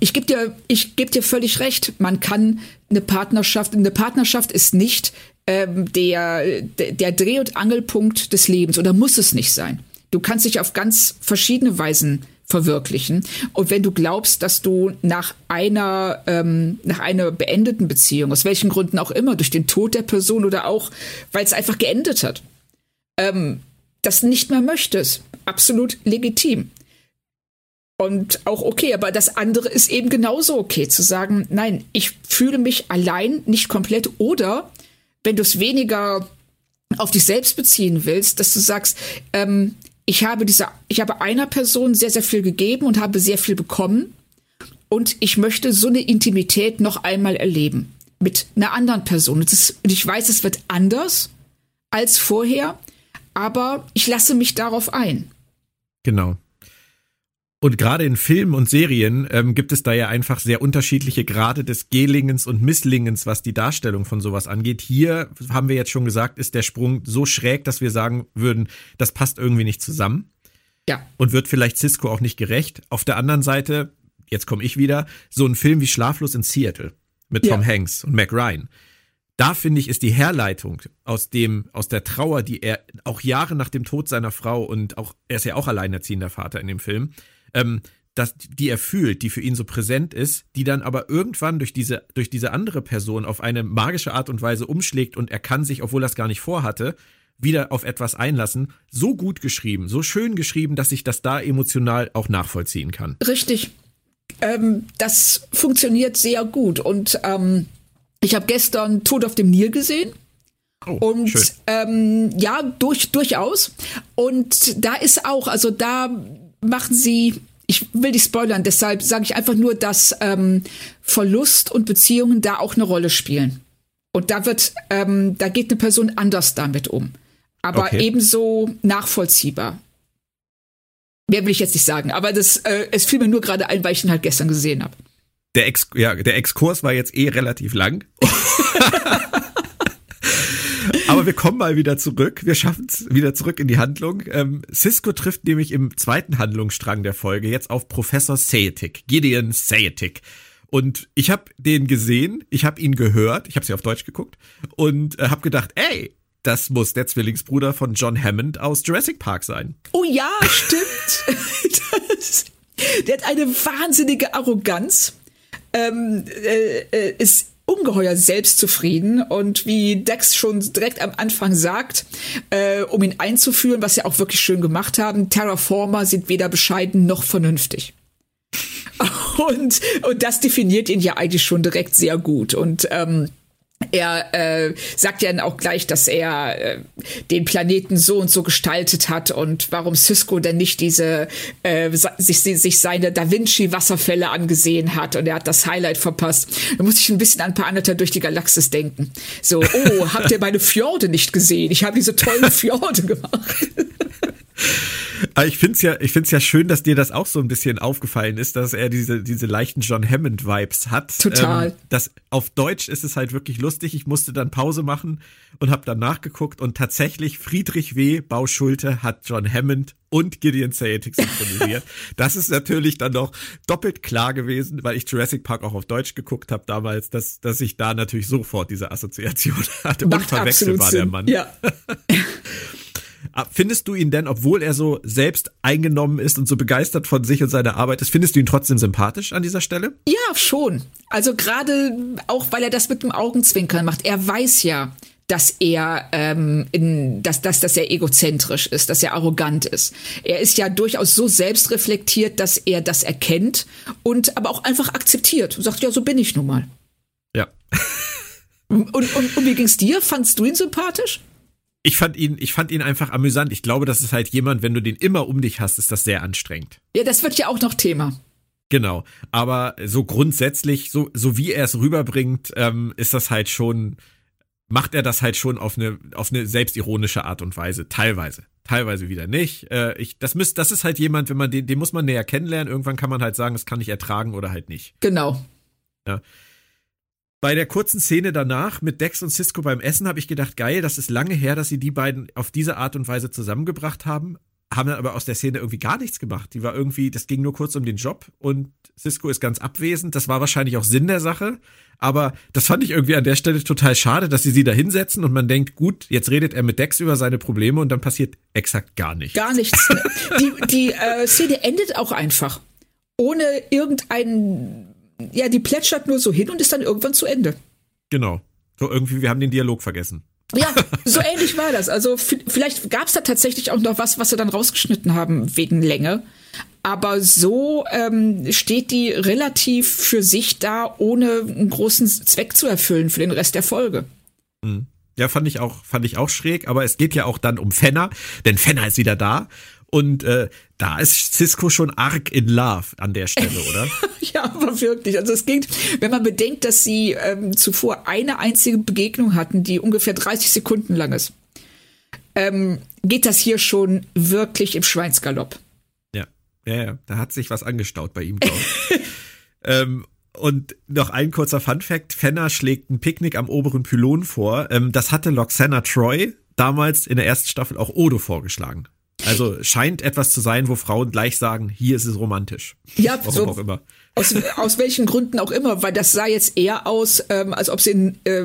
ich gebe dir, ich gebe dir völlig recht. Man kann eine Partnerschaft, eine Partnerschaft ist nicht ähm, der der Dreh- und Angelpunkt des Lebens oder muss es nicht sein. Du kannst dich auf ganz verschiedene Weisen verwirklichen. Und wenn du glaubst, dass du nach einer ähm, nach einer beendeten Beziehung, aus welchen Gründen auch immer, durch den Tod der Person oder auch, weil es einfach geendet hat, ähm, das nicht mehr möchtest, absolut legitim. Und auch okay, aber das andere ist eben genauso okay, zu sagen, nein, ich fühle mich allein nicht komplett. Oder wenn du es weniger auf dich selbst beziehen willst, dass du sagst, ähm, Ich habe dieser, ich habe einer Person sehr, sehr viel gegeben und habe sehr viel bekommen. Und ich möchte so eine Intimität noch einmal erleben mit einer anderen Person. Und, das, und ich weiß, es wird anders als vorher, aber ich lasse mich darauf ein. Genau. Und gerade in Filmen und Serien ähm, gibt es da ja einfach sehr unterschiedliche Grade des Gelingens und Misslingens, was die Darstellung von sowas angeht. Hier, haben wir jetzt schon gesagt, ist der Sprung so schräg, dass wir sagen würden, das passt irgendwie nicht zusammen. Ja. Und wird vielleicht Sisko auch nicht gerecht. Auf der anderen Seite, jetzt komme ich wieder, so ein Film wie Schlaflos in Seattle mit Tom ja. Hanks und Meg Ryan. Da, finde ich, ist die Herleitung aus dem, aus der Trauer, die er auch Jahre nach dem Tod seiner Frau und auch, er ist ja auch alleinerziehender Vater in dem Film, Ähm, das, die er fühlt, die für ihn so präsent ist, die dann aber irgendwann durch diese, durch diese andere Person auf eine magische Art und Weise umschlägt und er kann sich, obwohl er es gar nicht vorhatte, wieder auf etwas einlassen, so gut geschrieben, so schön geschrieben, dass ich das da emotional auch nachvollziehen kann. Richtig. Ähm, das funktioniert sehr gut und ähm, ich habe gestern Tod auf dem Nil gesehen. Oh, und ähm, ja, durch, durchaus. Und da ist auch, also da machen sie ich will nicht spoilern, deshalb sage ich einfach nur, dass ähm, Verlust und Beziehungen da auch eine Rolle spielen. Und da wird, ähm, da geht eine Person anders damit um. Aber okay. Ebenso nachvollziehbar. Mehr will ich jetzt nicht sagen, aber das, äh, es fiel mir nur gerade ein, weil ich ihn halt gestern gesehen habe. Der, Ex- ja, der Exkurs war jetzt eh relativ lang. Aber wir kommen mal wieder zurück. Wir schaffen es wieder zurück in die Handlung. Ähm, Sisko trifft nämlich im zweiten Handlungsstrang der Folge jetzt auf Professor Seyetik, Gideon Seyetik. Und ich habe den gesehen, ich habe ihn gehört, ich habe sie auf Deutsch geguckt und äh, habe gedacht, ey, das muss der Zwillingsbruder von John Hammond aus Jurassic Park sein. Oh ja, stimmt. das, der hat eine wahnsinnige Arroganz, ähm, äh, ist ungeheuer selbstzufrieden und wie Dax schon direkt am Anfang sagt, äh, um ihn einzuführen, was sie auch wirklich schön gemacht haben, Terraformer sind weder bescheiden noch vernünftig. Und, und das definiert ihn ja eigentlich schon direkt sehr gut. Und ähm, er äh, sagt ja dann auch gleich, dass er äh, den Planeten so und so gestaltet hat und warum Sisko denn nicht diese äh, sich, sich seine Da Vinci-Wasserfälle angesehen hat und er hat das Highlight verpasst. Da muss ich ein bisschen an Paarnatter durch die Galaxis denken. So, oh, habt ihr meine Fjorde nicht gesehen? Ich habe diese tollen Fjorde gemacht. Aber ich find's ja, ich find's ja schön, dass dir das auch so ein bisschen aufgefallen ist, dass er diese, diese leichten John Hammond-Vibes hat. Total. Ähm, das, auf Deutsch ist es halt wirklich lustig. Ich musste dann Pause machen und habe dann nachgeguckt und tatsächlich Friedrich W. Bauschulte hat John Hammond und Gideon Seyetik synchronisiert. Das ist natürlich dann noch doppelt klar gewesen, weil ich Jurassic Park auch auf Deutsch geguckt habe damals, dass, dass ich da natürlich sofort diese Assoziation hatte. Macht unverwechselbar der Mann. Ja. Findest du ihn denn, obwohl er so selbst eingenommen ist und so begeistert von sich und seiner Arbeit ist, findest du ihn trotzdem sympathisch an dieser Stelle? Ja, schon. Also gerade auch, weil er das mit dem Augenzwinkern macht. Er weiß ja, dass er, ähm, in, dass, dass, dass er egozentrisch ist, dass er arrogant ist. Er ist ja durchaus so selbstreflektiert, dass er das erkennt und aber auch einfach akzeptiert und sagt, ja, so bin ich nun mal. Ja. Und, und, und wie ging's dir? Fandst du ihn sympathisch? Ich fand ihn, ich fand ihn einfach amüsant. Ich glaube, das ist halt jemand, wenn du den immer um dich hast, ist das sehr anstrengend. Ja, das wird ja auch noch Thema. Genau, aber so grundsätzlich, so, so wie er es rüberbringt, ähm, ist das halt schon, macht er das halt schon auf eine, auf eine selbstironische Art und Weise, teilweise. Teilweise wieder nicht. Äh, ich, das, müsst, das ist halt jemand, wenn man den, den muss man näher kennenlernen. Irgendwann kann man halt sagen, das kann ich ertragen oder halt nicht. Genau. Ja. Bei der kurzen Szene danach mit Dax und Sisko beim Essen habe ich gedacht, geil, das ist lange her, dass sie die beiden auf diese Art und Weise zusammengebracht haben, haben dann aber aus der Szene irgendwie gar nichts gemacht. Die war irgendwie, das ging nur kurz um den Job und Sisko ist ganz abwesend. Das war wahrscheinlich auch Sinn der Sache, aber das fand ich irgendwie an der Stelle total schade, dass sie sie da hinsetzen und man denkt, gut, jetzt redet er mit Dax über seine Probleme und dann passiert exakt gar nichts. Gar nichts. Die, die äh, Szene endet auch einfach. Ohne irgendeinen... Ja, die plätschert nur so hin und ist dann irgendwann zu Ende. Genau. So irgendwie, wir haben den Dialog vergessen. Ja, so ähnlich war das. Also f- vielleicht gab es da tatsächlich auch noch was, was sie dann rausgeschnitten haben wegen Länge. Aber so ähm, steht die relativ für sich da, ohne einen großen Zweck zu erfüllen für den Rest der Folge. Mhm. Ja, fand ich auch, fand ich auch schräg. Aber es geht ja auch dann um Fenner, denn Fenner ist wieder da. Und äh, da ist Sisko schon arg in love an der Stelle, oder? Ja, aber wirklich. Also es geht, wenn man bedenkt, dass sie ähm, zuvor eine einzige Begegnung hatten, die ungefähr dreißig Sekunden lang ist, ähm, geht das hier schon wirklich im Schweinsgalopp. Ja, ja, ja. Da hat sich was angestaut bei ihm, glaube ich. ähm, Und noch ein kurzer Funfact. Fenner schlägt ein Picknick am oberen Pylon vor. Ähm, das hatte Loxana Troy damals in der ersten Staffel auch Odo vorgeschlagen. Also scheint etwas zu sein, wo Frauen gleich sagen, hier ist es romantisch. Ja, warum so, auch immer. Aus, aus welchen Gründen auch immer, weil das sah jetzt eher aus, ähm, als ob sie, in, äh,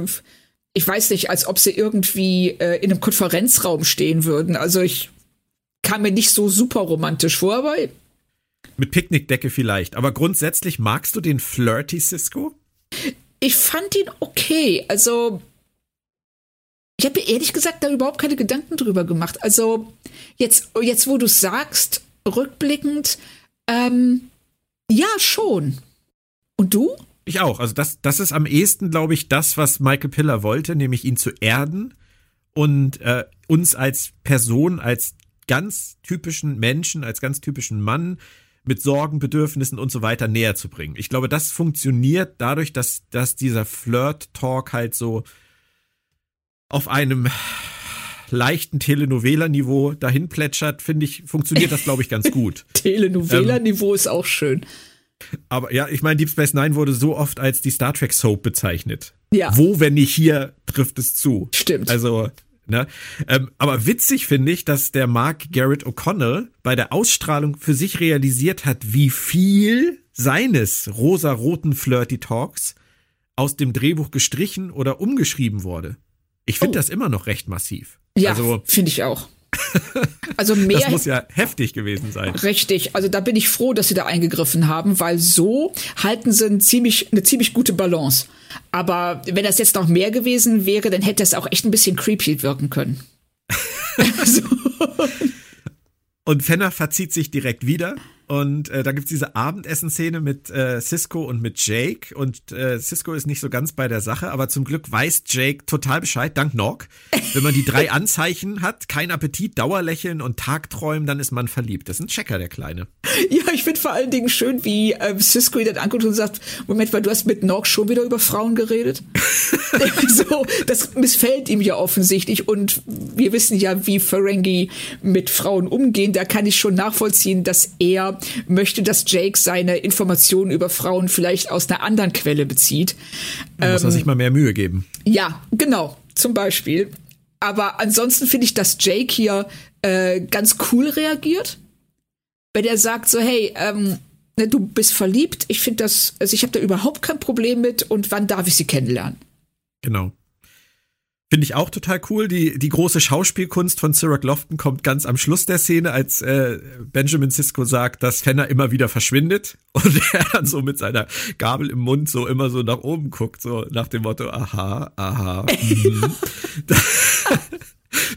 ich weiß nicht, als ob sie irgendwie äh, in einem Konferenzraum stehen würden. Also ich kam mir nicht so super romantisch vor, aber... Mit Picknickdecke vielleicht. Aber grundsätzlich magst du den flirty Sisko? Ich fand ihn okay. Also... Ich habe mir ehrlich gesagt da überhaupt keine Gedanken drüber gemacht. Also jetzt, jetzt wo du es sagst, rückblickend, ähm, ja schon. Und du? Ich auch. Also das, das ist am ehesten, glaube ich, das, was Michael Piller wollte, nämlich ihn zu erden und äh, uns als Person, als ganz typischen Menschen, als ganz typischen Mann mit Sorgen, Bedürfnissen und so weiter näher zu bringen. Ich glaube, das funktioniert dadurch, dass, dass dieser Flirt-Talk halt so auf einem leichten Telenovela-Niveau dahin plätschert, finde ich, funktioniert das, glaube ich, ganz gut. Telenovela-Niveau ähm, ist auch schön. Aber ja, ich meine, Deep Space Nine wurde so oft als die Star Trek Soap bezeichnet. Ja. Wo, wenn nicht hier, trifft es zu. Stimmt. Also, ne? Ähm, aber witzig finde ich, dass der Mark Gehred-O'Connell bei der Ausstrahlung für sich realisiert hat, wie viel seines rosa-roten Flirty Talks aus dem Drehbuch gestrichen oder umgeschrieben wurde. Ich finde oh. das immer noch recht massiv. Ja, also, finde ich auch. Also mehr. Das muss ja heftig gewesen sein. Richtig. Also da bin ich froh, dass sie da eingegriffen haben, weil so halten sie ein ziemlich, eine ziemlich gute Balance. Aber wenn das jetzt noch mehr gewesen wäre, dann hätte es auch echt ein bisschen creepy wirken können. Also. Und Fenner verzieht sich direkt wieder. Und äh, da gibt's diese Abendessenszene mit äh, Sisko und mit Jake. Und äh, Sisko ist nicht so ganz bei der Sache, aber zum Glück weiß Jake total Bescheid, dank Nog. Wenn man die drei Anzeichen hat, kein Appetit, Dauerlächeln und Tagträumen, dann ist man verliebt. Das ist ein Checker, der Kleine. Ja, ich finde vor allen Dingen schön, wie äh, Sisko ihn dann anguckt und sagt, Moment mal, du hast mit Nog schon wieder über Frauen geredet? So, das missfällt ihm ja offensichtlich. Und wir wissen ja, wie Ferengi mit Frauen umgehen. Da kann ich schon nachvollziehen, dass er möchte, dass Jake seine Informationen über Frauen vielleicht aus einer anderen Quelle bezieht. Da muss ähm, er sich mal mehr Mühe geben. Ja, genau, zum Beispiel. Aber ansonsten finde ich, dass Jake hier äh, ganz cool reagiert, wenn er sagt so, hey, ähm, ne, du bist verliebt, ich finde das, also ich habe da überhaupt kein Problem mit und wann darf ich sie kennenlernen? Genau. Finde ich auch total cool. Die, die große Schauspielkunst von Cirroc Lofton kommt ganz am Schluss der Szene, als äh, Benjamin Sisko sagt, dass Fenner immer wieder verschwindet und er dann so mit seiner Gabel im Mund so immer so nach oben guckt, so nach dem Motto, aha, aha. Mm. das,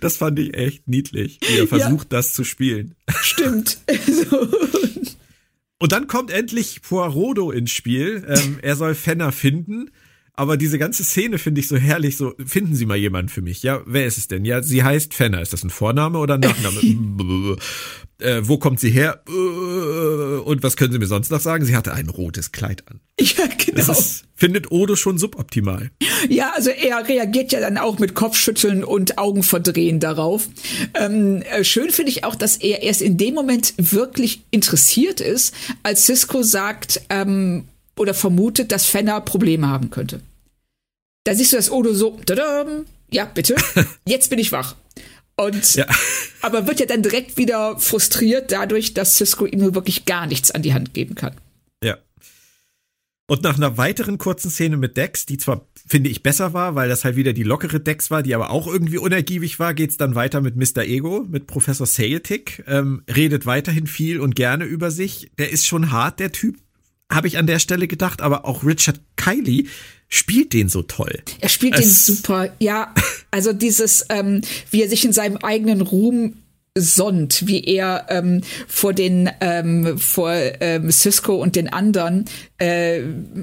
das fand ich echt niedlich, wie er versucht, ja. das zu spielen. Stimmt. So. Und dann kommt endlich Poirot ins Spiel. Ähm, er soll Fenner finden. Aber diese ganze Szene finde ich so herrlich, so, finden Sie mal jemanden für mich, ja, wer ist es denn? Ja, sie heißt Fenner, ist das ein Vorname oder ein Nachname? äh, wo kommt sie her? Und was können Sie mir sonst noch sagen? Sie hatte ein rotes Kleid an. Ja, genau. Das ist, findet Odo schon suboptimal. Ja, also er reagiert ja dann auch mit Kopfschütteln und Augenverdrehen darauf. Ähm, schön finde ich auch, dass er erst in dem Moment wirklich interessiert ist, als Sisko sagt, ähm, oder vermutet, dass Fenner Probleme haben könnte. Da siehst du das Odo so, tadam, ja, bitte, jetzt bin ich wach. Und ja. Aber wird ja dann direkt wieder frustriert dadurch, dass Sisko ihm nur wirklich gar nichts an die Hand geben kann. Ja. Und nach einer weiteren kurzen Szene mit Dax, die zwar, finde ich, besser war, weil das halt wieder die lockere Dax war, die aber auch irgendwie unergiebig war, geht's dann weiter mit Mister Ego, mit Professor Seyetik, ähm, redet weiterhin viel und gerne über sich. Der ist schon hart, der Typ. Habe ich an der Stelle gedacht, aber auch Richard Kiley spielt den so toll. Er spielt es den super, ja. Also dieses, ähm, wie er sich in seinem eigenen Ruhm sonnt, wie er ähm, vor den ähm, vor ähm, Sisko und den anderen äh,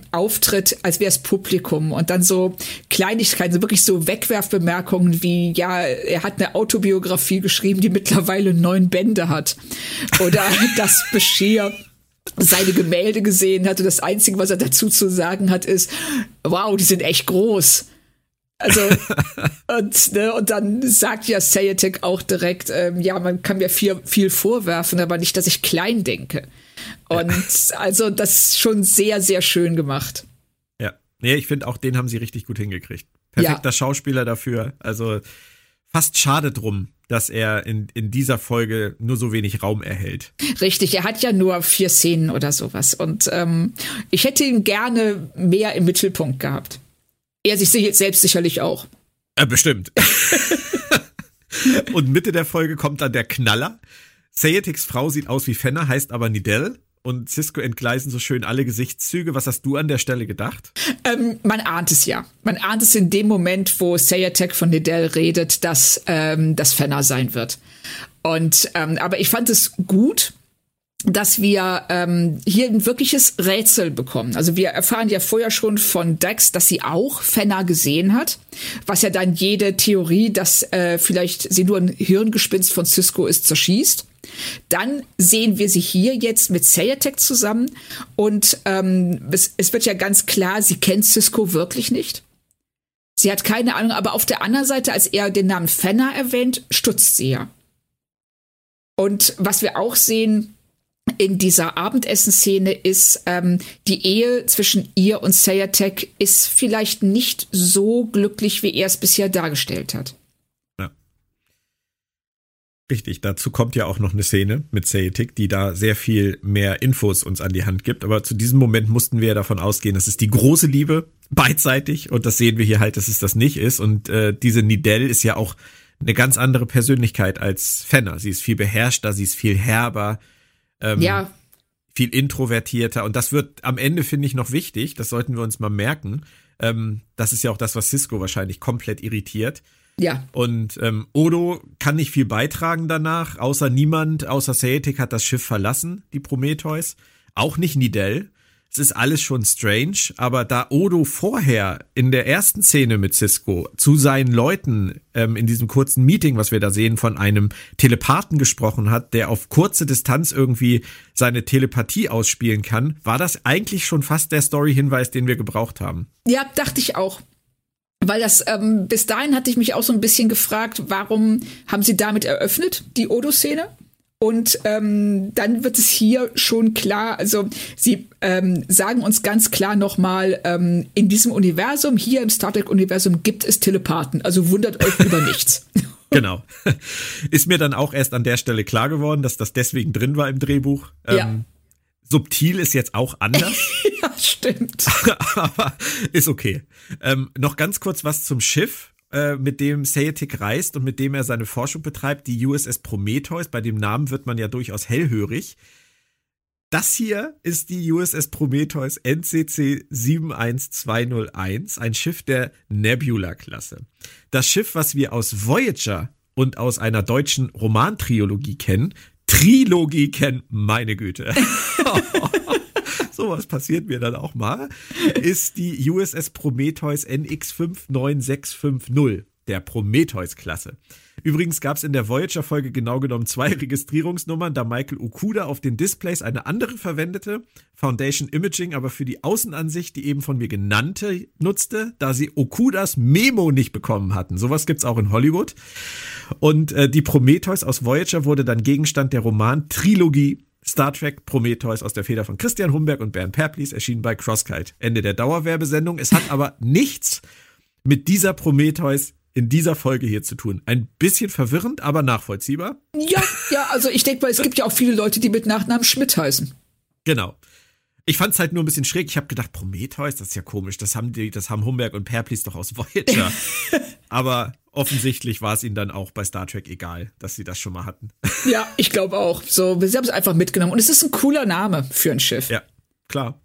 auftritt, als wäre es Publikum und dann so Kleinigkeiten, so wirklich so Wegwerfbemerkungen wie, ja, er hat eine Autobiografie geschrieben, die mittlerweile neun Bände hat. Oder das Bashir seine Gemälde gesehen hat und das Einzige, was er dazu zu sagen hat, ist, wow, die sind echt groß. Also, und, ne, und dann sagt ja Seyetik auch direkt, ähm, ja, man kann mir viel, viel vorwerfen, aber nicht, dass ich klein denke. Und also das ist schon sehr, sehr schön gemacht. Ja, nee, ich finde auch, den haben sie richtig gut hingekriegt. Perfekter ja. Schauspieler dafür. Also fast schade drum, dass er in, in dieser Folge nur so wenig Raum erhält. Richtig, er hat ja nur vier Szenen oder sowas. Und ähm, ich hätte ihn gerne mehr im Mittelpunkt gehabt. Er sich selbst sicherlich auch. Äh, bestimmt. Und Mitte der Folge kommt dann der Knaller. Seyetiks Frau sieht aus wie Fenner, heißt aber Nidell. Und Sisko entgleisen so schön alle Gesichtszüge. Was hast du an der Stelle gedacht? Ähm, man ahnt es ja. Man ahnt es in dem Moment, wo Seyetik von Nidell redet, dass ähm, das Fenner sein wird. Und ähm, aber ich fand es gut, dass wir ähm, hier ein wirkliches Rätsel bekommen. Also wir erfahren ja vorher schon von Dax, dass sie auch Fenner gesehen hat, was ja dann jede Theorie, dass äh, vielleicht sie nur ein Hirngespinst von Sisko ist, zerschießt. Dann sehen wir sie hier jetzt mit Seyetik zusammen und ähm, es, es wird ja ganz klar, sie kennt Sisko wirklich nicht. Sie hat keine Ahnung, aber auf der anderen Seite, als er den Namen Fenner erwähnt, stutzt sie ja. Und was wir auch sehen in dieser Abendessenszene ist, ähm, die Ehe zwischen ihr und Seyetik ist vielleicht nicht so glücklich, wie er es bisher dargestellt hat. Ja. Richtig, dazu kommt ja auch noch eine Szene mit Seyetik, die da sehr viel mehr Infos uns an die Hand gibt. Aber zu diesem Moment mussten wir ja davon ausgehen, das ist die große Liebe, beidseitig. Und das sehen wir hier halt, dass es das nicht ist. Und äh, diese Nidell ist ja auch eine ganz andere Persönlichkeit als Fenner. Sie ist viel beherrschter, sie ist viel herber. Ähm, ja. Viel introvertierter. Und das wird am Ende, finde ich, noch wichtig. Das sollten wir uns mal merken. Ähm, das ist ja auch das, was Sisko wahrscheinlich komplett irritiert. Ja. Und ähm, Odo kann nicht viel beitragen danach, außer niemand, außer Seyetik hat das Schiff verlassen, die Prometheus. Auch nicht Nidell. Es ist alles schon strange, aber da Odo vorher in der ersten Szene mit Sisko zu seinen Leuten ähm, in diesem kurzen Meeting, was wir da sehen, von einem Telepathen gesprochen hat, der auf kurze Distanz irgendwie seine Telepathie ausspielen kann, war das eigentlich schon fast der Story-Hinweis, den wir gebraucht haben. Ja, dachte ich auch. Weil das, ähm, bis dahin hatte ich mich auch so ein bisschen gefragt, warum haben sie damit eröffnet, die Odo-Szene? Und ähm, dann wird es hier schon klar, also sie ähm, sagen uns ganz klar nochmal, ähm, in diesem Universum, hier im Star Trek-Universum gibt es Telepathen, also wundert euch über nichts. Genau. Ist mir dann auch erst an der Stelle klar geworden, dass das deswegen drin war im Drehbuch. Ähm, ja. Subtil ist jetzt auch anders. Ja, stimmt. Aber ist okay. Ähm, noch ganz kurz was zum Schiff, mit dem Seyetik reist und mit dem er seine Forschung betreibt, die U S S Prometheus. Bei dem Namen wird man ja durchaus hellhörig. Das hier ist die U S S Prometheus N C C sieben eins zwei null eins, ein Schiff der Nebula-Klasse. Das Schiff, was wir aus Voyager und aus einer deutschen Romantrilogie kennen. Trilogie kennen, meine Güte. Sowas passiert mir dann auch mal, ist die U S S Prometheus N X fünf neun sechs fünf null, der Prometheus-Klasse. Übrigens gab es in der Voyager-Folge genau genommen zwei Registrierungsnummern, da Michael Okuda auf den Displays eine andere verwendete, Foundation Imaging, aber für die Außenansicht, die eben von mir genannte, nutzte, da sie Okudas Memo nicht bekommen hatten. Sowas gibt's auch in Hollywood. Und äh, die Prometheus aus Voyager wurde dann Gegenstand der Roman-Trilogie Star Trek Prometheus aus der Feder von Christian Humberg und Bernd Perplis, erschienen bei Crosskite. Ende der Dauerwerbesendung. Es hat aber nichts mit dieser Prometheus in dieser Folge hier zu tun. Ein bisschen verwirrend, aber nachvollziehbar. Ja, ja, also ich denke mal, es gibt ja auch viele Leute, die mit Nachnamen Schmidt heißen. Genau. Ich fand es halt nur ein bisschen schräg. Ich habe gedacht, Prometheus, das ist ja komisch. Das haben die, das haben Humberg und Perplis doch aus Voyager. Aber offensichtlich war es ihnen dann auch bei Star Trek egal, dass sie das schon mal hatten. Ja, ich glaube auch. So, sie haben es einfach mitgenommen. Und es ist ein cooler Name für ein Schiff. Ja, klar.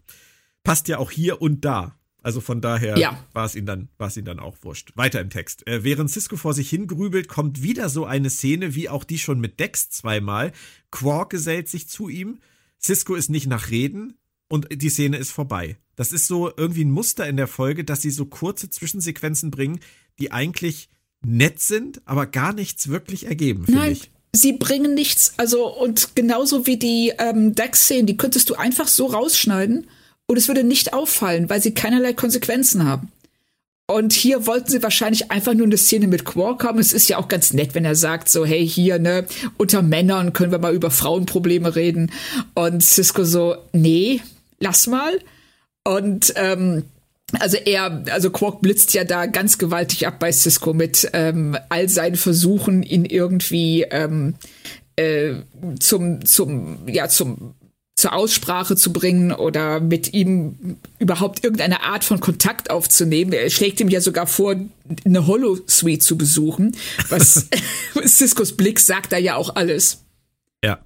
Passt ja auch hier und da. Also von daher ja. war es ihnen dann, war es ihnen dann auch wurscht. Weiter im Text. Äh, während Sisko vor sich hingrübelt, kommt wieder so eine Szene, wie auch die schon mit Dax zweimal. Quark gesellt sich zu ihm. Sisko ist nicht nach Reden. Und die Szene ist vorbei. Das ist so irgendwie ein Muster in der Folge, dass sie so kurze Zwischensequenzen bringen, die eigentlich nett sind, aber gar nichts wirklich ergeben, finde ich. Sie bringen nichts, also und genauso wie die ähm, Dax-Szenen, die könntest du einfach so rausschneiden und es würde nicht auffallen, weil sie keinerlei Konsequenzen haben. Und hier wollten sie wahrscheinlich einfach nur eine Szene mit Quark haben. Es ist ja auch ganz nett, wenn er sagt so, hey, hier, ne, unter Männern können wir mal über Frauenprobleme reden. Und Sisko so, nee, lass mal. Und ähm, also er, also Quark blitzt ja da ganz gewaltig ab bei Sisko mit ähm, all seinen Versuchen, ihn irgendwie ähm, äh, zum, zum, ja, zum, zur Aussprache zu bringen oder mit ihm überhaupt irgendeine Art von Kontakt aufzunehmen. Er schlägt ihm ja sogar vor, eine Holosuite zu besuchen. Was Siskos Blick sagt da ja auch alles. Ja.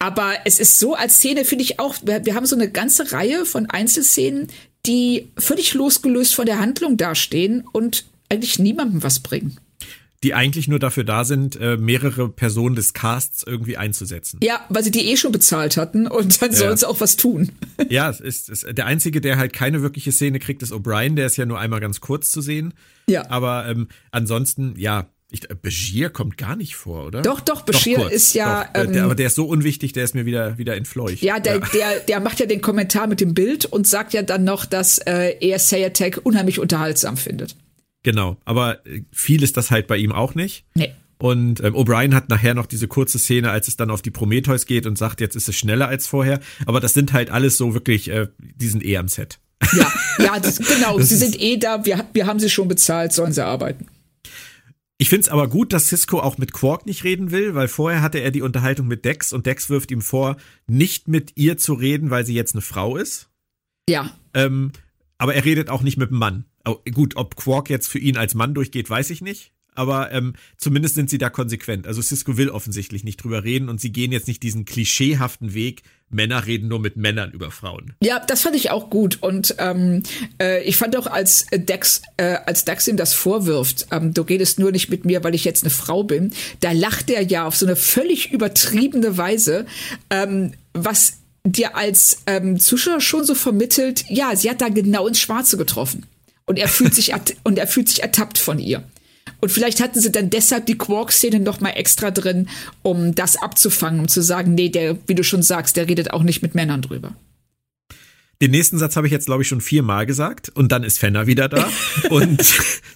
Aber es ist so als Szene, finde ich auch, wir, wir haben so eine ganze Reihe von Einzelszenen, die völlig losgelöst von der Handlung dastehen und eigentlich niemandem was bringen. die eigentlich nur dafür da sind, mehrere Personen des Casts irgendwie einzusetzen. Ja, weil sie die eh schon bezahlt hatten und dann ja. sollen sie auch was tun. Ja, es ist, es ist der Einzige, der halt keine wirkliche Szene kriegt, ist O'Brien, der ist ja nur einmal ganz kurz zu sehen. Ja. Aber ähm, ansonsten, ja, ich, Bashir kommt gar nicht vor, oder? Doch, doch, Bashir doch, ist ja... Doch, ähm, der, aber der ist so unwichtig, der ist mir wieder, wieder entfleucht. Ja, der, ja. Der, der macht ja den Kommentar mit dem Bild und sagt ja dann noch, dass äh, er Seyetik unheimlich unterhaltsam findet. Genau, aber viel ist das halt bei ihm auch nicht. Nee. Und ähm, O'Brien hat nachher noch diese kurze Szene, als es dann auf die Prometheus geht und sagt, jetzt ist es schneller als vorher. Aber das sind halt alles so wirklich, äh, die sind eh am Set. Ja, ja, das, genau, das sie sind eh da, wir, wir haben sie schon bezahlt, sollen sie arbeiten. Ich find's aber gut, dass Sisko auch mit Quark nicht reden will, weil vorher hatte er die Unterhaltung mit Dax und Dax wirft ihm vor, nicht mit ihr zu reden, weil sie jetzt eine Frau ist. Ja. Ähm, aber er redet auch nicht mit dem Mann. Oh, gut, ob Quark jetzt für ihn als Mann durchgeht, weiß ich nicht. Aber ähm, zumindest sind sie da konsequent. Also Sisko will offensichtlich nicht drüber reden und sie gehen jetzt nicht diesen klischeehaften Weg, Männer reden nur mit Männern über Frauen. Ja, das fand ich auch gut. Und ähm, äh, ich fand auch, als Dax, äh, als Dax ihm das vorwirft, ähm, du redest nur nicht mit mir, weil ich jetzt eine Frau bin, da lacht er ja auf so eine völlig übertriebene Weise, ähm, was dir als ähm, Zuschauer schon so vermittelt, ja, sie hat da genau ins Schwarze getroffen. Und er fühlt sich at- und er fühlt sich ertappt von ihr. Und vielleicht hatten sie dann deshalb die Quark-Szene nochmal extra drin, um das abzufangen, um zu sagen, nee, der, wie du schon sagst, der redet auch nicht mit Männern drüber. Den nächsten Satz habe ich jetzt, glaube ich, schon viermal gesagt. Und dann ist Fenner wieder da. Und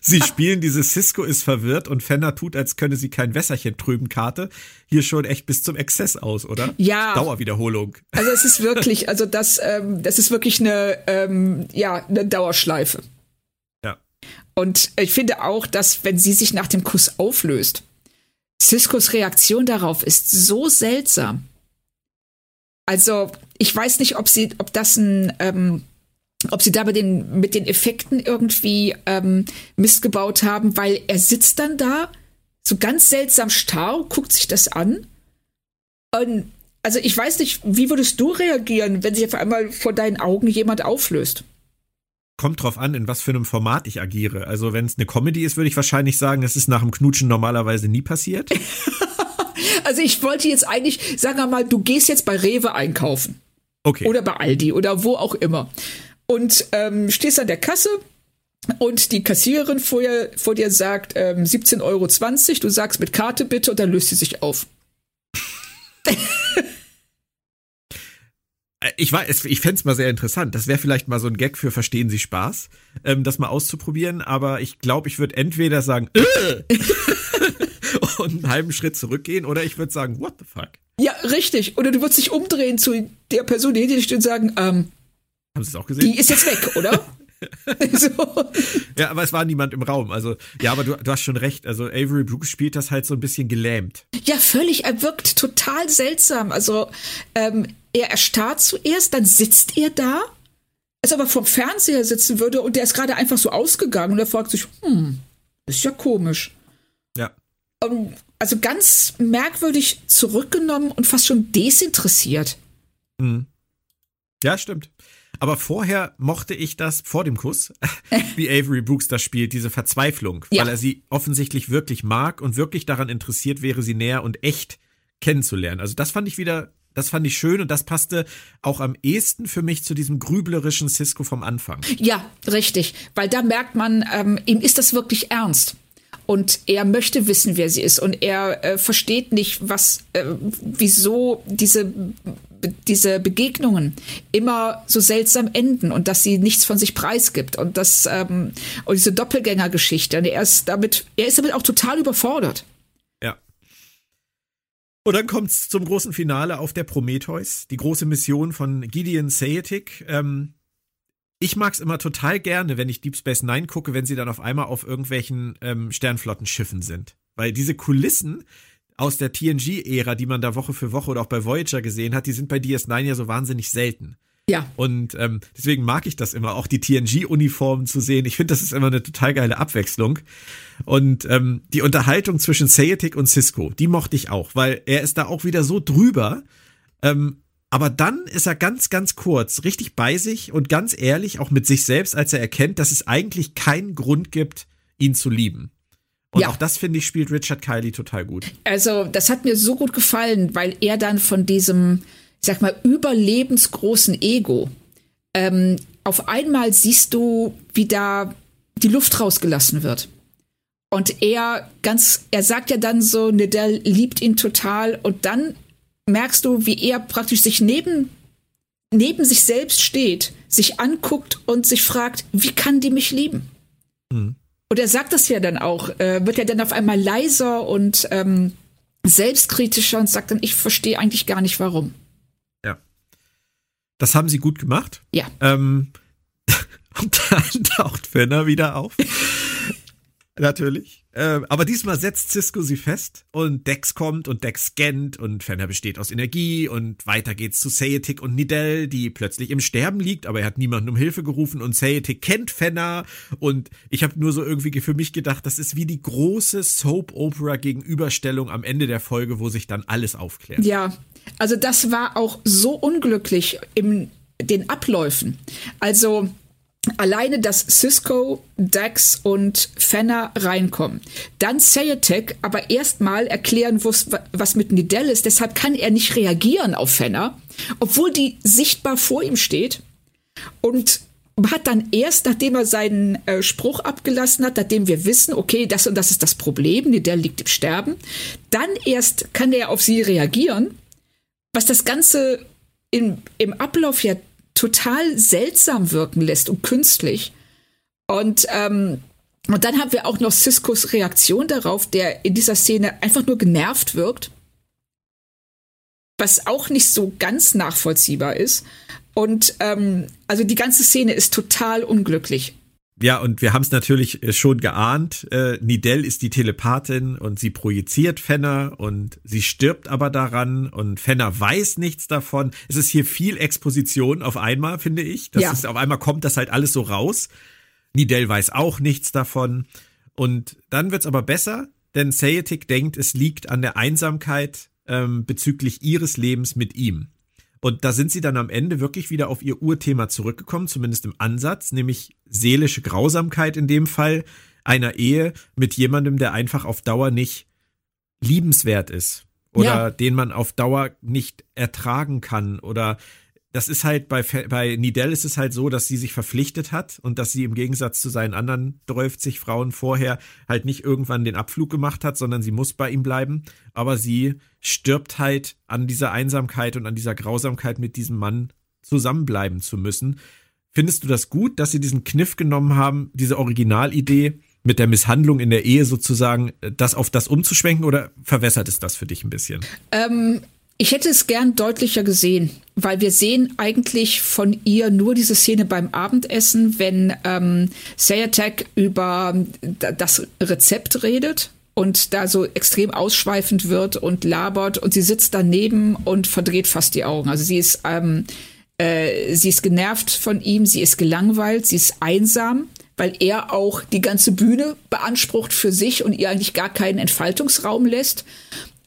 sie spielen dieses Sisko ist verwirrt und Fenner tut, als könne sie kein Wässerchen trüben Karte. Hier schon echt bis zum Exzess aus, oder? Ja. Dauerwiederholung. Also es ist wirklich, also das, ähm, das ist wirklich eine, ähm, ja, eine Dauerschleife. Und ich finde auch, dass, wenn sie sich nach dem Kuss auflöst, Siskos Reaktion darauf ist so seltsam. Also, ich weiß nicht, ob sie, ob das ein, ähm, ob sie da mit den, mit den Effekten irgendwie ähm, Mist gebaut haben, weil er sitzt dann da, so ganz seltsam starr, guckt sich das an. Und also, ich weiß nicht, wie würdest du reagieren, wenn sich auf einmal vor deinen Augen jemand auflöst? Kommt drauf an, in was für einem Format ich agiere. Also wenn es eine Comedy ist, würde ich wahrscheinlich sagen, das ist nach dem Knutschen normalerweise nie passiert. Also ich wollte jetzt eigentlich, sagen wir mal, du gehst jetzt bei Rewe einkaufen. Okay. Oder bei Aldi oder wo auch immer. Und ähm, stehst an der Kasse und die Kassiererin vor dir, vor dir sagt ähm, siebzehn Euro zwanzig, du sagst mit Karte bitte und dann löst sie sich auf. Ich weiß, ich fände es mal sehr interessant. Das wäre vielleicht mal so ein Gag für Verstehen Sie Spaß, ähm, das mal auszuprobieren. Aber ich glaube, ich würde entweder sagen äh! und einen halben Schritt zurückgehen oder ich würde sagen, what the fuck? Ja, richtig. Oder du würdest dich umdrehen zu der Person, die hinter dir steht und sagen, ähm, haben Sie es auch gesehen? Die ist jetzt weg, oder? So. Ja, aber es war niemand im Raum. Also, ja, aber du, du hast schon recht. Also, Avery Brooks spielt das halt so ein bisschen gelähmt. Ja, völlig. Er wirkt total seltsam. Also, ähm, er erstarrt zuerst, dann sitzt er da, als ob er vorm Fernseher sitzen würde und der ist gerade einfach so ausgegangen und er fragt sich, hm, ist ja komisch. Ja. Um, also ganz merkwürdig zurückgenommen und fast schon desinteressiert. Mhm. Ja, stimmt. Aber vorher mochte ich das, vor dem Kuss, wie Avery Brooks das spielt, diese Verzweiflung, ja. weil er sie offensichtlich wirklich mag und wirklich daran interessiert wäre, sie näher und echt kennenzulernen. Also das fand ich wieder, das fand ich schön und das passte auch am ehesten für mich zu diesem grüblerischen Sisko vom Anfang. Ja, richtig, weil da merkt man, ähm, ihm ist das wirklich ernst. Und er möchte wissen, wer sie ist. Und er äh, versteht nicht, was, äh, wieso diese, be- diese Begegnungen immer so seltsam enden und dass sie nichts von sich preisgibt. Und das, ähm, und diese Doppelgängergeschichte. Und er ist damit, er ist damit auch total überfordert. Ja. Und dann kommt's zum großen Finale auf der Prometheus, die große Mission von Gideon Seyetik. Ähm, Ich mag's immer total gerne, wenn ich Deep Space Nine gucke, wenn sie dann auf einmal auf irgendwelchen ähm, Sternflottenschiffen sind. Weil diese Kulissen aus der T N G-Ära, die man da Woche für Woche oder auch bei Voyager gesehen hat, die sind bei D S neun ja so wahnsinnig selten. Ja. Und ähm, deswegen mag ich das immer, auch die T N G-Uniformen zu sehen. Ich finde, das ist immer eine total geile Abwechslung. Und ähm, die Unterhaltung zwischen Seyetik und Sisko, die mochte ich auch, weil er ist da auch wieder so drüber, ähm, aber dann ist er ganz, ganz kurz, richtig bei sich und ganz ehrlich, auch mit sich selbst, als er erkennt, dass es eigentlich keinen Grund gibt, ihn zu lieben. Und ja. auch das, finde ich, spielt Richard Kiley total gut. Also das hat mir so gut gefallen, weil er dann von diesem, ich sag mal, überlebensgroßen Ego, ähm, auf einmal siehst du, wie da die Luft rausgelassen wird. Und er ganz, er sagt ja dann so, Nidell liebt ihn total. Und dann merkst du, wie er praktisch sich neben, neben sich selbst steht, sich anguckt und sich fragt, wie kann die mich lieben? Mhm. Und er sagt das ja dann auch, äh, wird ja dann auf einmal leiser und ähm, selbstkritischer und sagt dann, ich verstehe eigentlich gar nicht, warum. Ja. Das haben sie gut gemacht. Ja. Ähm, und dann taucht Fenner wieder auf. Natürlich. Ähm, aber diesmal setzt Sisko sie fest und Dax kommt und Dax scannt und Fenner besteht aus Energie und weiter geht's zu Seyetik und Nidell, die plötzlich im Sterben liegt, aber er hat niemanden um Hilfe gerufen und Seyetik kennt Fenner und ich habe nur so irgendwie für mich gedacht, das ist wie die große Soap-Opera-Gegenüberstellung am Ende der Folge, wo sich dann alles aufklärt. Ja, also das war auch so unglücklich in den Abläufen. Also alleine, dass Sisko, Dax und Fenner reinkommen. Dann Seyetik aber erstmal erklären, was mit Nidell ist. Deshalb kann er nicht reagieren auf Fenner, obwohl die sichtbar vor ihm steht. Und hat dann erst, nachdem er seinen äh, Spruch abgelassen hat, nachdem wir wissen, okay, das und das ist das Problem, Nidell liegt im Sterben, dann erst kann er auf sie reagieren, was das Ganze in, im Ablauf ja total seltsam wirken lässt und künstlich. Und, ähm, und dann haben wir auch noch Siskos Reaktion darauf, der in dieser Szene einfach nur genervt wirkt, was auch nicht so ganz nachvollziehbar ist. Und ähm, also die ganze Szene ist total unglücklich. Ja, und wir haben es natürlich schon geahnt. Äh, Nidell ist die Telepathin und sie projiziert Fenner und sie stirbt aber daran und Fenner weiß nichts davon. Es ist hier viel Exposition auf einmal, finde ich. Das ja. ist, auf einmal kommt das halt alles so raus. Nidell weiß auch nichts davon. Und dann wird's aber besser, denn Seyetik denkt, es liegt an der Einsamkeit ähm, bezüglich ihres Lebens mit ihm. Und da sind sie dann am Ende wirklich wieder auf ihr Urthema zurückgekommen, zumindest im Ansatz, nämlich seelische Grausamkeit in dem Fall einer Ehe mit jemandem, der einfach auf Dauer nicht liebenswert ist oder ja. den man auf Dauer nicht ertragen kann. Oder das ist halt bei, bei Nidell ist es halt so, dass sie sich verpflichtet hat und dass sie im Gegensatz zu seinen anderen dreißig Frauen vorher halt nicht irgendwann den Abflug gemacht hat, sondern sie muss bei ihm bleiben. Aber sie stirbt halt an dieser Einsamkeit und an dieser Grausamkeit, mit diesem Mann zusammenbleiben zu müssen. Findest du das gut, dass sie diesen Kniff genommen haben, diese Originalidee mit der Misshandlung in der Ehe sozusagen, das auf das umzuschwenken, oder verwässert es das für dich ein bisschen? Ähm, ich hätte es gern deutlicher gesehen, weil wir sehen eigentlich von ihr nur diese Szene beim Abendessen, wenn ähm, Seyetik über das Rezept redet und da so extrem ausschweifend wird und labert und sie sitzt daneben und verdreht fast die Augen. Also sie ist ähm, äh, sie ist genervt von ihm, sie ist gelangweilt, sie ist einsam, weil er auch die ganze Bühne beansprucht für sich und ihr eigentlich gar keinen Entfaltungsraum lässt.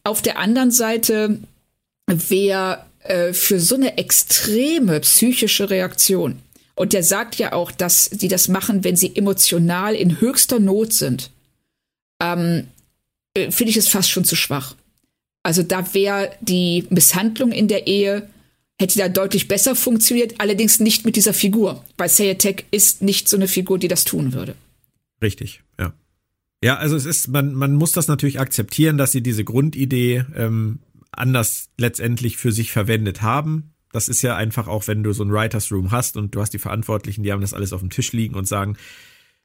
Auf der anderen Seite, wer äh, für so eine extreme psychische Reaktion, und der sagt ja auch, dass sie das machen, wenn sie emotional in höchster Not sind, ähm, finde ich es fast schon zu schwach. Also da wäre die Misshandlung in der Ehe, hätte da deutlich besser funktioniert, allerdings nicht mit dieser Figur, weil Seyetik ist nicht so eine Figur, die das tun würde. Richtig, ja. Ja, also es ist, man, man muss das natürlich akzeptieren, dass sie diese Grundidee ähm, anders letztendlich für sich verwendet haben. Das ist ja einfach auch, wenn du so ein Writers Room hast und du hast die Verantwortlichen, die haben das alles auf dem Tisch liegen und sagen,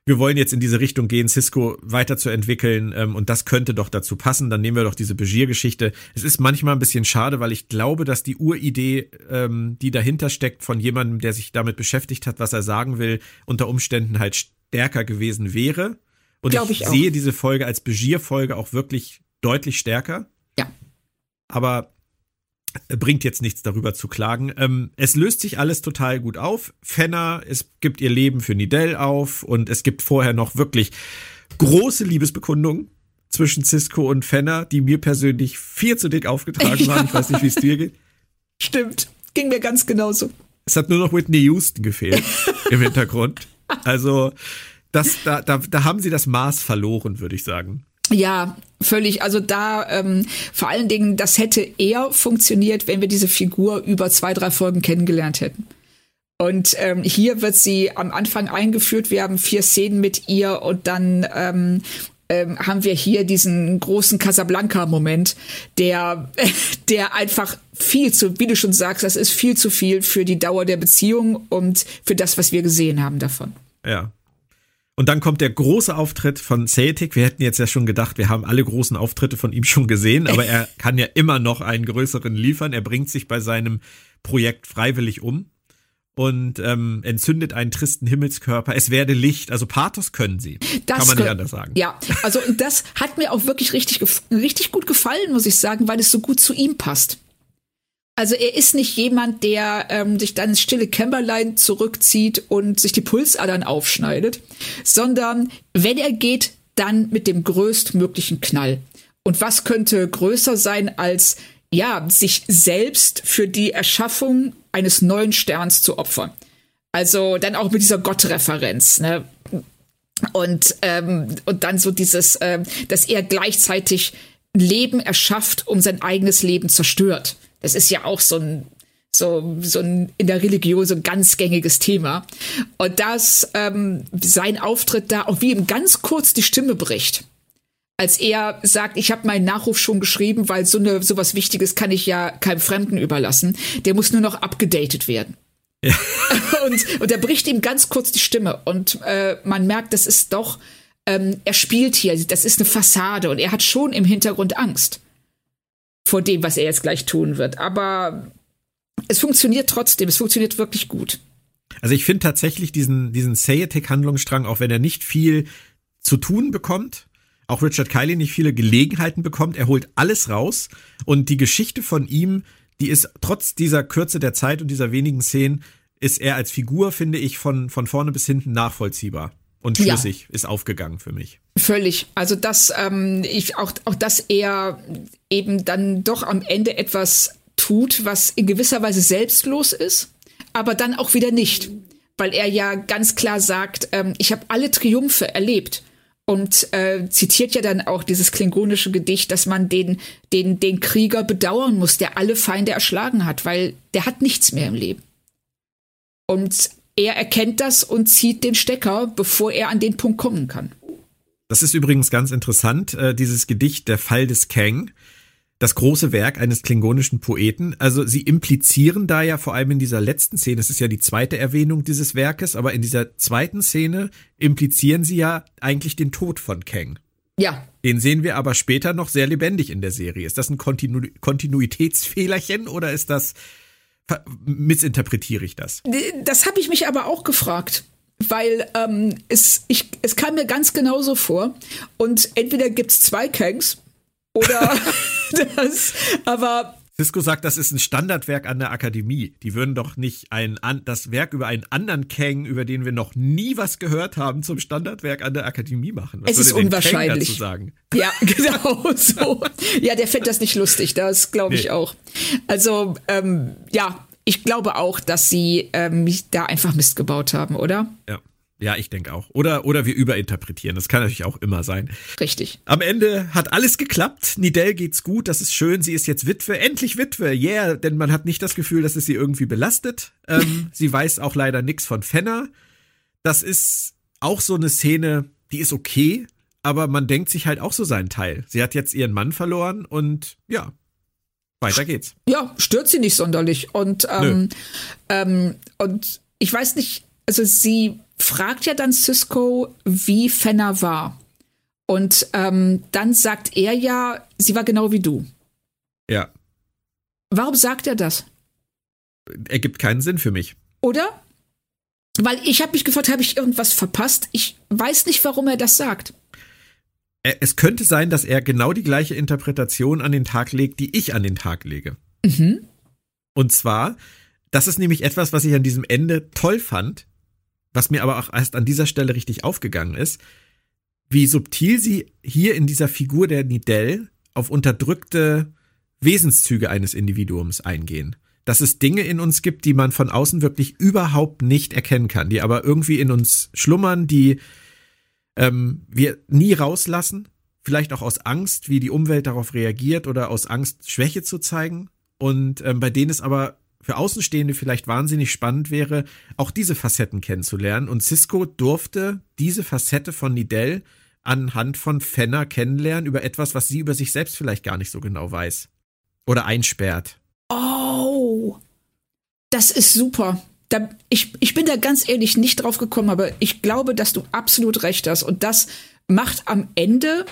wir wollen jetzt in diese Richtung gehen, Sisko weiterzuentwickeln, ähm, und das könnte doch dazu passen, dann nehmen wir doch diese Bashir-Geschichte. Es ist manchmal ein bisschen schade, weil ich glaube, dass die Uridee, ähm, die dahinter steckt von jemandem, der sich damit beschäftigt hat, was er sagen will, unter Umständen halt stärker gewesen wäre. Und glaub ich, ich sehe diese Folge als Bashir-Folge auch wirklich deutlich stärker. Ja. Aber bringt jetzt nichts, darüber zu klagen. Ähm, es löst sich alles total gut auf. Fenner, es gibt ihr Leben für Nidell auf und es gibt vorher noch wirklich große Liebesbekundungen zwischen Sisko und Fenner, die mir persönlich viel zu dick aufgetragen waren. Ja. Ich weiß nicht, wie es dir geht. Stimmt, ging mir ganz genauso. Es hat nur noch Whitney Houston gefehlt im Hintergrund. Also das, da, da, da haben sie das Maß verloren, würde ich sagen. Ja, völlig. Also da ähm, vor allen Dingen, das hätte eher funktioniert, wenn wir diese Figur über zwei, drei Folgen kennengelernt hätten. Und ähm, hier wird sie am Anfang eingeführt. Wir haben vier Szenen mit ihr und dann ähm, ähm, haben wir hier diesen großen Casablanca-Moment, der, der einfach viel zu, wie du schon sagst, das ist viel zu viel für die Dauer der Beziehung und für das, was wir gesehen haben davon. Ja. Und dann kommt der große Auftritt von Seyetik. Wir hätten jetzt ja schon gedacht, wir haben alle großen Auftritte von ihm schon gesehen, aber er kann ja immer noch einen größeren liefern. Er bringt sich bei seinem Projekt freiwillig um und ähm, entzündet einen tristen Himmelskörper. Es werde Licht. Also Pathos können sie. Das kann man nicht anders sagen. Ja, also das hat mir auch wirklich richtig, richtig gut gefallen, muss ich sagen, weil es so gut zu ihm passt. Also er ist nicht jemand, der ähm, sich dann ins stille Kämmerlein zurückzieht und sich die Pulsadern aufschneidet, sondern wenn er geht, dann mit dem größtmöglichen Knall. Und was könnte größer sein, als ja sich selbst für die Erschaffung eines neuen Sterns zu opfern? Also dann auch mit dieser Gottreferenz, ne? Und, ähm, und dann so dieses, ähm, dass er gleichzeitig Leben erschafft, um sein eigenes Leben zerstört. Das ist ja auch so ein, so, so ein in der Religion so ein ganz gängiges Thema. Und dass ähm, sein Auftritt da auch wie ihm ganz kurz die Stimme bricht. Als er sagt, ich habe meinen Nachruf schon geschrieben, weil so eine sowas Wichtiges kann ich ja keinem Fremden überlassen. Der muss nur noch abgedatet werden. Ja. Und, und da bricht ihm ganz kurz die Stimme. Und äh, man merkt, das ist doch, ähm, er spielt hier, das ist eine Fassade. Und er hat schon im Hintergrund Angst vor dem, was er jetzt gleich tun wird. Aber es funktioniert trotzdem. Es funktioniert wirklich gut. Also ich finde tatsächlich diesen, diesen Seyetik-Handlungsstrang, auch wenn er nicht viel zu tun bekommt, auch Richard Kiley nicht viele Gelegenheiten bekommt, er holt alles raus. Und die Geschichte von ihm, die ist trotz dieser Kürze der Zeit und dieser wenigen Szenen, ist er als Figur, finde ich, von, von vorne bis hinten nachvollziehbar. Und schlüssig, ja, ist aufgegangen für mich. Völlig. Also das, ähm, ich auch, auch dass er eben dann doch am Ende etwas tut, was in gewisser Weise selbstlos ist, aber dann auch wieder nicht. Weil er ja ganz klar sagt, ähm, ich habe alle Triumphe erlebt. Und äh, zitiert ja dann auch dieses klingonische Gedicht, dass man den, den, den Krieger bedauern muss, der alle Feinde erschlagen hat, weil der hat nichts mehr im Leben. Und er erkennt das und zieht den Stecker, bevor er an den Punkt kommen kann. Das ist übrigens ganz interessant, dieses Gedicht, Der Fall des Kang, das große Werk eines klingonischen Poeten. Also sie implizieren da ja vor allem in dieser letzten Szene, es ist ja die zweite Erwähnung dieses Werkes, aber in dieser zweiten Szene implizieren sie ja eigentlich den Tod von Kang. Ja. Den sehen wir aber später noch sehr lebendig in der Serie. Ist das ein Kontinu- Kontinuitätsfehlerchen oder ist das... missinterpretiere ich das? Das habe ich mich aber auch gefragt, weil ähm, es, ich, es kam mir ganz genauso vor. Und entweder gibt es zwei Kangs oder das, aber... Sisko sagt, das ist ein Standardwerk an der Akademie. Die würden doch nicht ein an, das Werk über einen anderen Kang, über den wir noch nie was gehört haben, zum Standardwerk an der Akademie machen. Was es ist unwahrscheinlich. Dazu sagen? Ja, genau so. Ja, der findet das nicht lustig, das glaube ich nee. auch. Also, ähm, ja, ich glaube auch, dass sie ähm, da einfach Mist gebaut haben, oder? Ja. Ja, ich denke auch. Oder, oder wir überinterpretieren. Das kann natürlich auch immer sein. Richtig. Am Ende hat alles geklappt. Nidell geht's gut. Das ist schön. Sie ist jetzt Witwe. Endlich Witwe. Yeah. Denn man hat nicht das Gefühl, dass es sie irgendwie belastet. Ähm, sie weiß auch leider nichts von Fenner. Das ist auch so eine Szene, die ist okay. Aber man denkt sich halt auch so seinen Teil. Sie hat jetzt ihren Mann verloren und ja, weiter geht's. Ja, stört sie nicht sonderlich. Und, ähm, ähm, und ich weiß nicht, also sie fragt ja dann Sisko, wie Fenner war. Und ähm, dann sagt er ja, sie war genau wie du. Ja. Warum sagt er das? Ergibt keinen Sinn für mich. Oder? Weil ich habe mich gefragt, habe ich irgendwas verpasst? Ich weiß nicht, warum er das sagt. Es könnte sein, dass er genau die gleiche Interpretation an den Tag legt, die ich an den Tag lege. Mhm. Und zwar, das ist nämlich etwas, was ich an diesem Ende toll fand, was mir aber auch erst an dieser Stelle richtig aufgegangen ist, wie subtil sie hier in dieser Figur der Nidell auf unterdrückte Wesenszüge eines Individuums eingehen. Dass es Dinge in uns gibt, die man von außen wirklich überhaupt nicht erkennen kann, die aber irgendwie in uns schlummern, die ähm, wir nie rauslassen, vielleicht auch aus Angst, wie die Umwelt darauf reagiert oder aus Angst, Schwäche zu zeigen. Und ähm, bei denen es aber für Außenstehende vielleicht wahnsinnig spannend wäre, auch diese Facetten kennenzulernen. Und Sisko durfte diese Facette von Nidell anhand von Fenner kennenlernen über etwas, was sie über sich selbst vielleicht gar nicht so genau weiß. Oder einsperrt. Oh, das ist super. Da, ich, ich bin da ganz ehrlich nicht drauf gekommen, aber ich glaube, dass du absolut recht hast. Und das macht am Ende,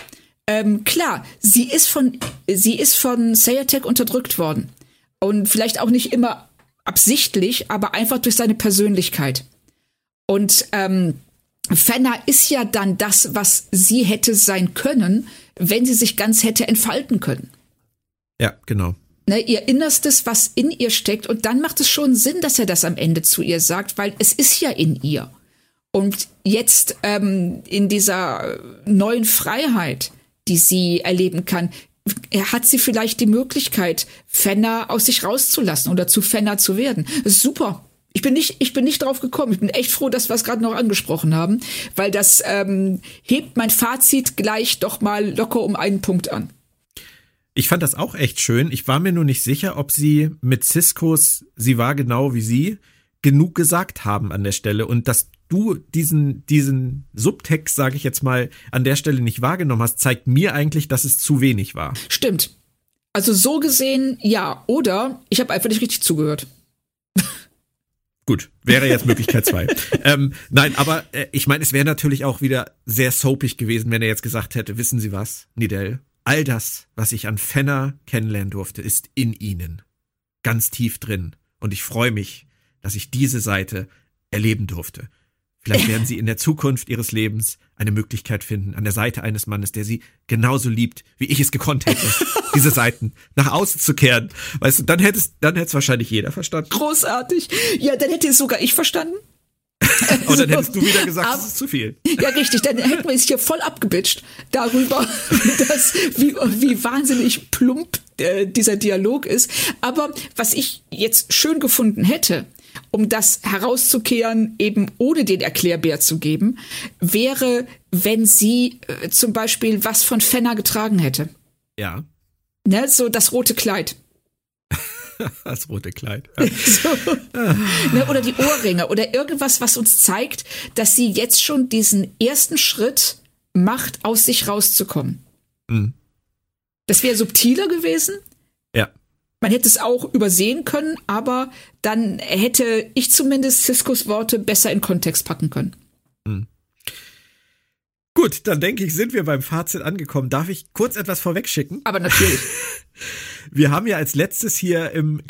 ähm, klar, sie ist von, sie ist von Seyetik unterdrückt worden. Und vielleicht auch nicht immer absichtlich, aber einfach durch seine Persönlichkeit. Und ähm, Fenner ist ja dann das, was sie hätte sein können, wenn sie sich ganz hätte entfalten können. Ja, genau. Ne, ihr Innerstes, was in ihr steckt. Und dann macht es schon Sinn, dass er das am Ende zu ihr sagt, weil es ist ja in ihr. Und jetzt ähm, in dieser neuen Freiheit, die sie erleben kann, hat sie vielleicht die Möglichkeit, Fenner aus sich rauszulassen oder zu Fenner zu werden. Das ist super. Ich bin nicht, ich bin nicht drauf gekommen. Ich bin echt froh, dass wir es gerade noch angesprochen haben, weil das ähm, hebt mein Fazit gleich doch mal locker um einen Punkt an. Ich fand das auch echt schön. Ich war mir nur nicht sicher, ob sie mit Siskos, sie war genau wie sie, genug gesagt haben an der Stelle. Und dass du diesen, diesen Subtext, sage ich jetzt mal, an der Stelle nicht wahrgenommen hast, zeigt mir eigentlich, dass es zu wenig war. Stimmt. Also so gesehen, ja. Oder ich habe einfach nicht richtig zugehört. Gut, wäre jetzt Möglichkeit zwei. ähm, nein, aber äh, ich meine, es wäre natürlich auch wieder sehr soapig gewesen, wenn er jetzt gesagt hätte, wissen Sie was, Nidell? All das, was ich an Fenner kennenlernen durfte, ist in ihnen. Ganz tief drin. Und ich freue mich, dass ich diese Seite erleben durfte. Vielleicht werden sie in der Zukunft ihres Lebens eine Möglichkeit finden, an der Seite eines Mannes, der sie genauso liebt, wie ich es gekonnt hätte, diese Seiten nach außen zu kehren. Weißt du, dann hätte es, dann hätte es wahrscheinlich jeder verstanden. Großartig. Ja, dann hätte es sogar ich verstanden. Und dann hättest du wieder gesagt, das ist zu viel. Ja, richtig, dann hätten wir es hier voll abgebitscht darüber, dass, wie, wie wahnsinnig plump äh, dieser Dialog ist. Aber was ich jetzt schön gefunden hätte, um das herauszukehren, eben ohne den Erklärbär zu geben, wäre, wenn sie äh, zum Beispiel was von Fenner getragen hätte. Ja. Ne, so das rote Kleid. Das rote Kleid. Ja. So. Ne, oder die Ohrringe oder irgendwas, was uns zeigt, dass sie jetzt schon diesen ersten Schritt macht, aus sich rauszukommen. Mhm. Das wäre subtiler gewesen. Ja. Man hätte es auch übersehen können, aber dann hätte ich zumindest Siskos Worte besser in Kontext packen können. Mhm. Gut, dann denke ich, sind wir beim Fazit angekommen. Darf ich kurz etwas vorwegschicken? Aber natürlich. Wir haben ja als letztes hier im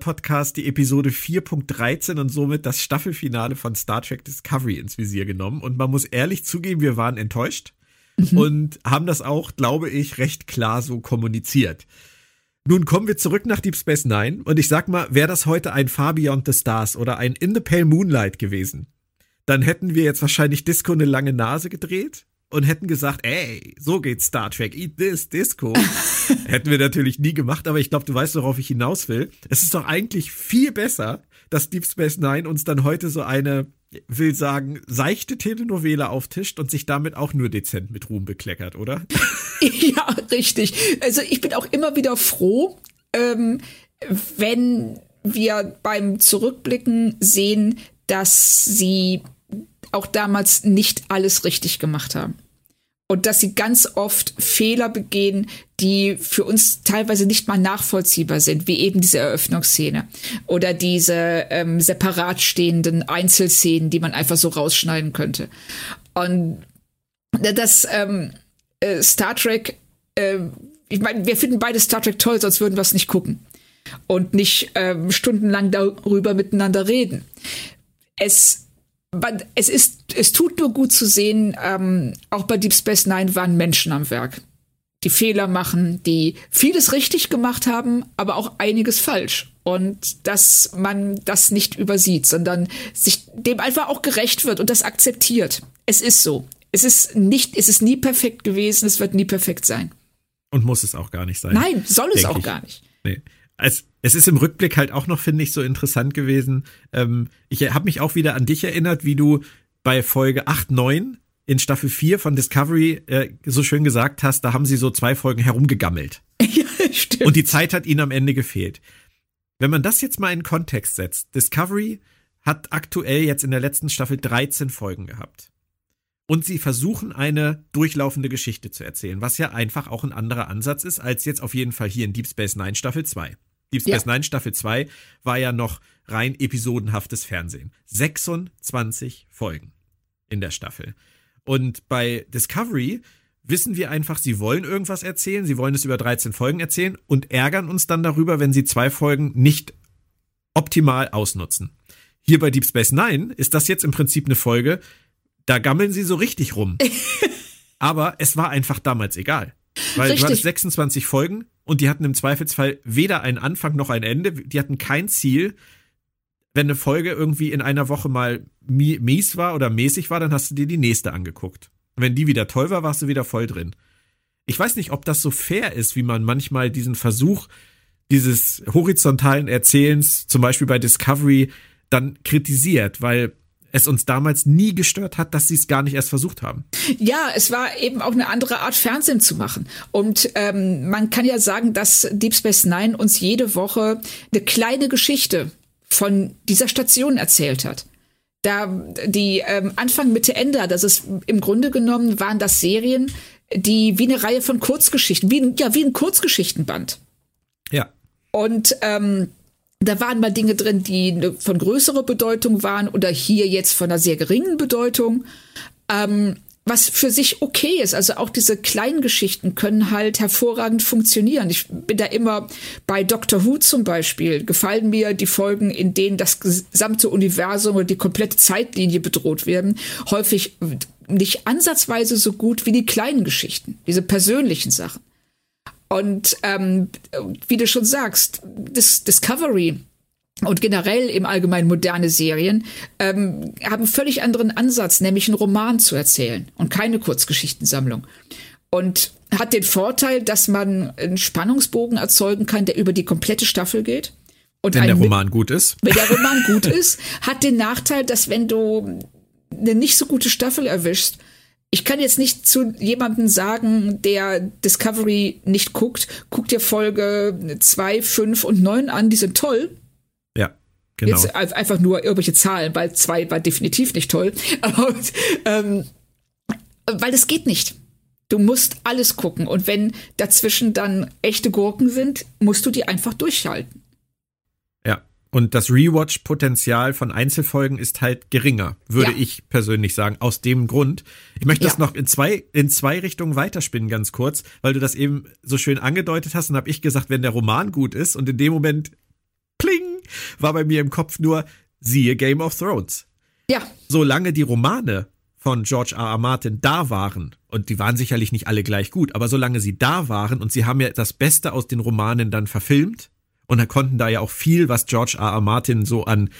Podcast die Episode vier Punkt dreizehn und somit das Staffelfinale von Star Trek Discovery ins Visier genommen. Und man muss ehrlich zugeben, wir waren enttäuscht mhm. und haben das auch, glaube ich, recht klar so kommuniziert. Nun kommen wir zurück nach Deep Space Nine und ich sag mal, wäre das heute ein Far Beyond the Stars oder ein In the Pale Moonlight gewesen, dann hätten wir jetzt wahrscheinlich Disco eine lange Nase gedreht und hätten gesagt, ey, so geht Star Trek, eat this, Disco. Hätten wir natürlich nie gemacht, aber ich glaube, du weißt, worauf ich hinaus will. Es ist doch eigentlich viel besser, dass Deep Space Nine uns dann heute so eine, will sagen, seichte Telenovela auftischt und sich damit auch nur dezent mit Ruhm bekleckert, oder? Ja, richtig. Also ich bin auch immer wieder froh, ähm, wenn wir beim Zurückblicken sehen, dass sie auch damals nicht alles richtig gemacht haben. Und dass sie ganz oft Fehler begehen, die für uns teilweise nicht mal nachvollziehbar sind, wie eben diese Eröffnungsszene oder diese ähm, separat stehenden Einzelszenen, die man einfach so rausschneiden könnte. Und das ähm, äh, Star Trek, äh, ich meine, wir finden beide Star Trek toll, sonst würden wir es nicht gucken und nicht ähm, stundenlang darüber miteinander reden. Es Es ist, es tut nur gut zu sehen, ähm, auch bei Deep Space Nine waren Menschen am Werk, die Fehler machen, die vieles richtig gemacht haben, aber auch einiges falsch. Und dass man das nicht übersieht, sondern sich dem einfach auch gerecht wird und das akzeptiert. Es ist so. Es ist nicht, es ist nie perfekt gewesen, es wird nie perfekt sein. Und muss es auch gar nicht sein. Nein, soll es auch gar nicht. Nee. Es, es ist im Rückblick halt auch noch, finde ich, so interessant gewesen. Ähm, ich habe mich auch wieder an dich erinnert, wie du bei Folge acht, neun in Staffel vier von Discovery äh, so schön gesagt hast, da haben sie so zwei Folgen herumgegammelt. Ja, stimmt. Und die Zeit hat ihnen am Ende gefehlt. Wenn man das jetzt mal in Kontext setzt, Discovery hat aktuell jetzt in der letzten Staffel dreizehn Folgen gehabt. Und sie versuchen, eine durchlaufende Geschichte zu erzählen, was ja einfach auch ein anderer Ansatz ist, als jetzt auf jeden Fall hier in Deep Space Nine Staffel zwei. Deep Space ja. Nine Staffel zwei war ja noch rein episodenhaftes Fernsehen. sechsundzwanzig Folgen in der Staffel. Und bei Discovery wissen wir einfach, sie wollen irgendwas erzählen, sie wollen es über dreizehn Folgen erzählen und ärgern uns dann darüber, wenn sie zwei Folgen nicht optimal ausnutzen. Hier bei Deep Space Nine ist das jetzt im Prinzip eine Folge, da gammeln sie so richtig rum. Aber es war einfach damals egal. Weil richtig. Du hattest sechsundzwanzig Folgen und die hatten im Zweifelsfall weder einen Anfang noch ein Ende. Die hatten kein Ziel. Wenn eine Folge irgendwie in einer Woche mal mies war oder mäßig war, dann hast du dir die nächste angeguckt. Wenn die wieder toll war, warst du wieder voll drin. Ich weiß nicht, ob das so fair ist, wie man manchmal diesen Versuch dieses horizontalen Erzählens, zum Beispiel bei Discovery, dann kritisiert, weil es uns damals nie gestört hat, dass sie es gar nicht erst versucht haben. Ja, es war eben auch eine andere Art, Fernsehen zu machen. Und ähm, man kann ja sagen, dass Deep Space Nine uns jede Woche eine kleine Geschichte von dieser Station erzählt hat. Da die ähm, Anfang, Mitte, Ende, das ist im Grunde genommen, waren das Serien, die wie eine Reihe von Kurzgeschichten, wie ein, ja, wie ein Kurzgeschichtenband. Ja. Und ähm, da waren mal Dinge drin, die von größerer Bedeutung waren oder hier jetzt von einer sehr geringen Bedeutung, ähm, was für sich okay ist. Also auch diese kleinen Geschichten können halt hervorragend funktionieren. Ich bin da immer bei Doctor Who zum Beispiel, gefallen mir die Folgen, in denen das gesamte Universum oder die komplette Zeitlinie bedroht werden, häufig nicht ansatzweise so gut wie die kleinen Geschichten, diese persönlichen Sachen. Und ähm, wie du schon sagst, Dis- Discovery und generell im Allgemeinen moderne Serien ähm, haben einen völlig anderen Ansatz, nämlich einen Roman zu erzählen und keine Kurzgeschichtensammlung. Und hat den Vorteil, dass man einen Spannungsbogen erzeugen kann, der über die komplette Staffel geht. Und wenn der Roman gut ist. Wenn der Roman gut ist, hat den Nachteil, dass wenn du eine nicht so gute Staffel erwischst, ich kann jetzt nicht zu jemandem sagen, der Discovery nicht guckt, guck dir Folge zwei, fünf und neun an, die sind toll. Ja, genau. Jetzt einfach nur irgendwelche Zahlen, weil zwei war definitiv nicht toll. Aber, ähm, weil das geht nicht. Du musst alles gucken. Und wenn dazwischen dann echte Gurken sind, musst du die einfach durchhalten. Ja, und das Rewatch-Potenzial von Einzelfolgen ist halt geringer, würde ja. ich persönlich sagen, aus dem Grund. Ich möchte ja. das noch in zwei, in zwei Richtungen weiterspinnen, ganz kurz, weil du das eben so schön angedeutet hast und habe ich gesagt, wenn der Roman gut ist und in dem Moment, pling, war bei mir im Kopf nur, siehe Game of Thrones. Ja. Solange die Romane von George R. R. Martin da waren, und die waren sicherlich nicht alle gleich gut, aber solange sie da waren und sie haben ja das Beste aus den Romanen dann verfilmt, und da konnten da ja auch viel, was George R. R. Martin so an,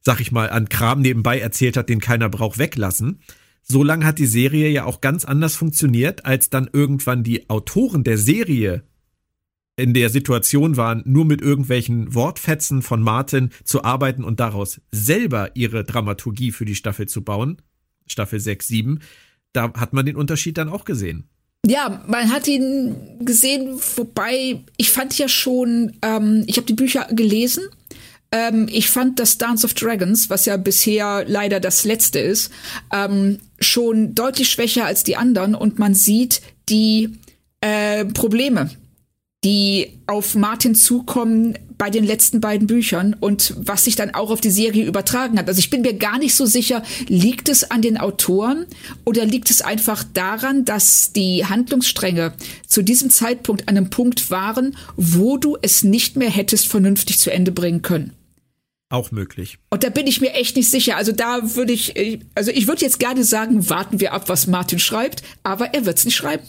sag ich mal, an Kram nebenbei erzählt hat, den keiner braucht, weglassen. So lange hat die Serie ja auch ganz anders funktioniert, als dann irgendwann die Autoren der Serie in der Situation waren, nur mit irgendwelchen Wortfetzen von Martin zu arbeiten und daraus selber ihre Dramaturgie für die Staffel zu bauen. Staffel sechs, sieben. Da hat man den Unterschied dann auch gesehen. Ja, man hat ihn gesehen, wobei ich fand ja schon, ähm, ich habe die Bücher gelesen, ähm, ich fand das Dance of Dragons, was ja bisher leider das letzte ist, ähm, schon deutlich schwächer als die anderen und man sieht die äh, Probleme, die auf Martin zukommen bei den letzten beiden Büchern und was sich dann auch auf die Serie übertragen hat. Also ich bin mir gar nicht so sicher, liegt es an den Autoren oder liegt es einfach daran, dass die Handlungsstränge zu diesem Zeitpunkt an einem Punkt waren, wo du es nicht mehr hättest vernünftig zu Ende bringen können. Auch möglich. Und da bin ich mir echt nicht sicher. Also da würde ich, also ich würde jetzt gerne sagen, warten wir ab, was Martin schreibt, aber er wird es nicht schreiben.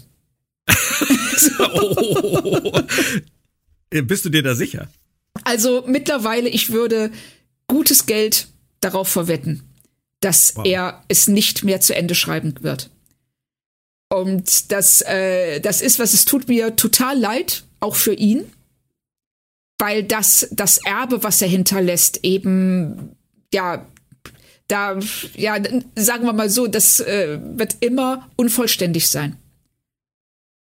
Oh. Bist du dir da sicher? Also mittlerweile, ich würde gutes Geld darauf verwetten, dass wow. er es nicht mehr zu Ende schreiben wird. Und das, äh, das ist, was es tut mir total leid, auch für ihn, weil das, das Erbe, was er hinterlässt, eben ja da, ja, sagen wir mal so, das äh, wird immer unvollständig sein.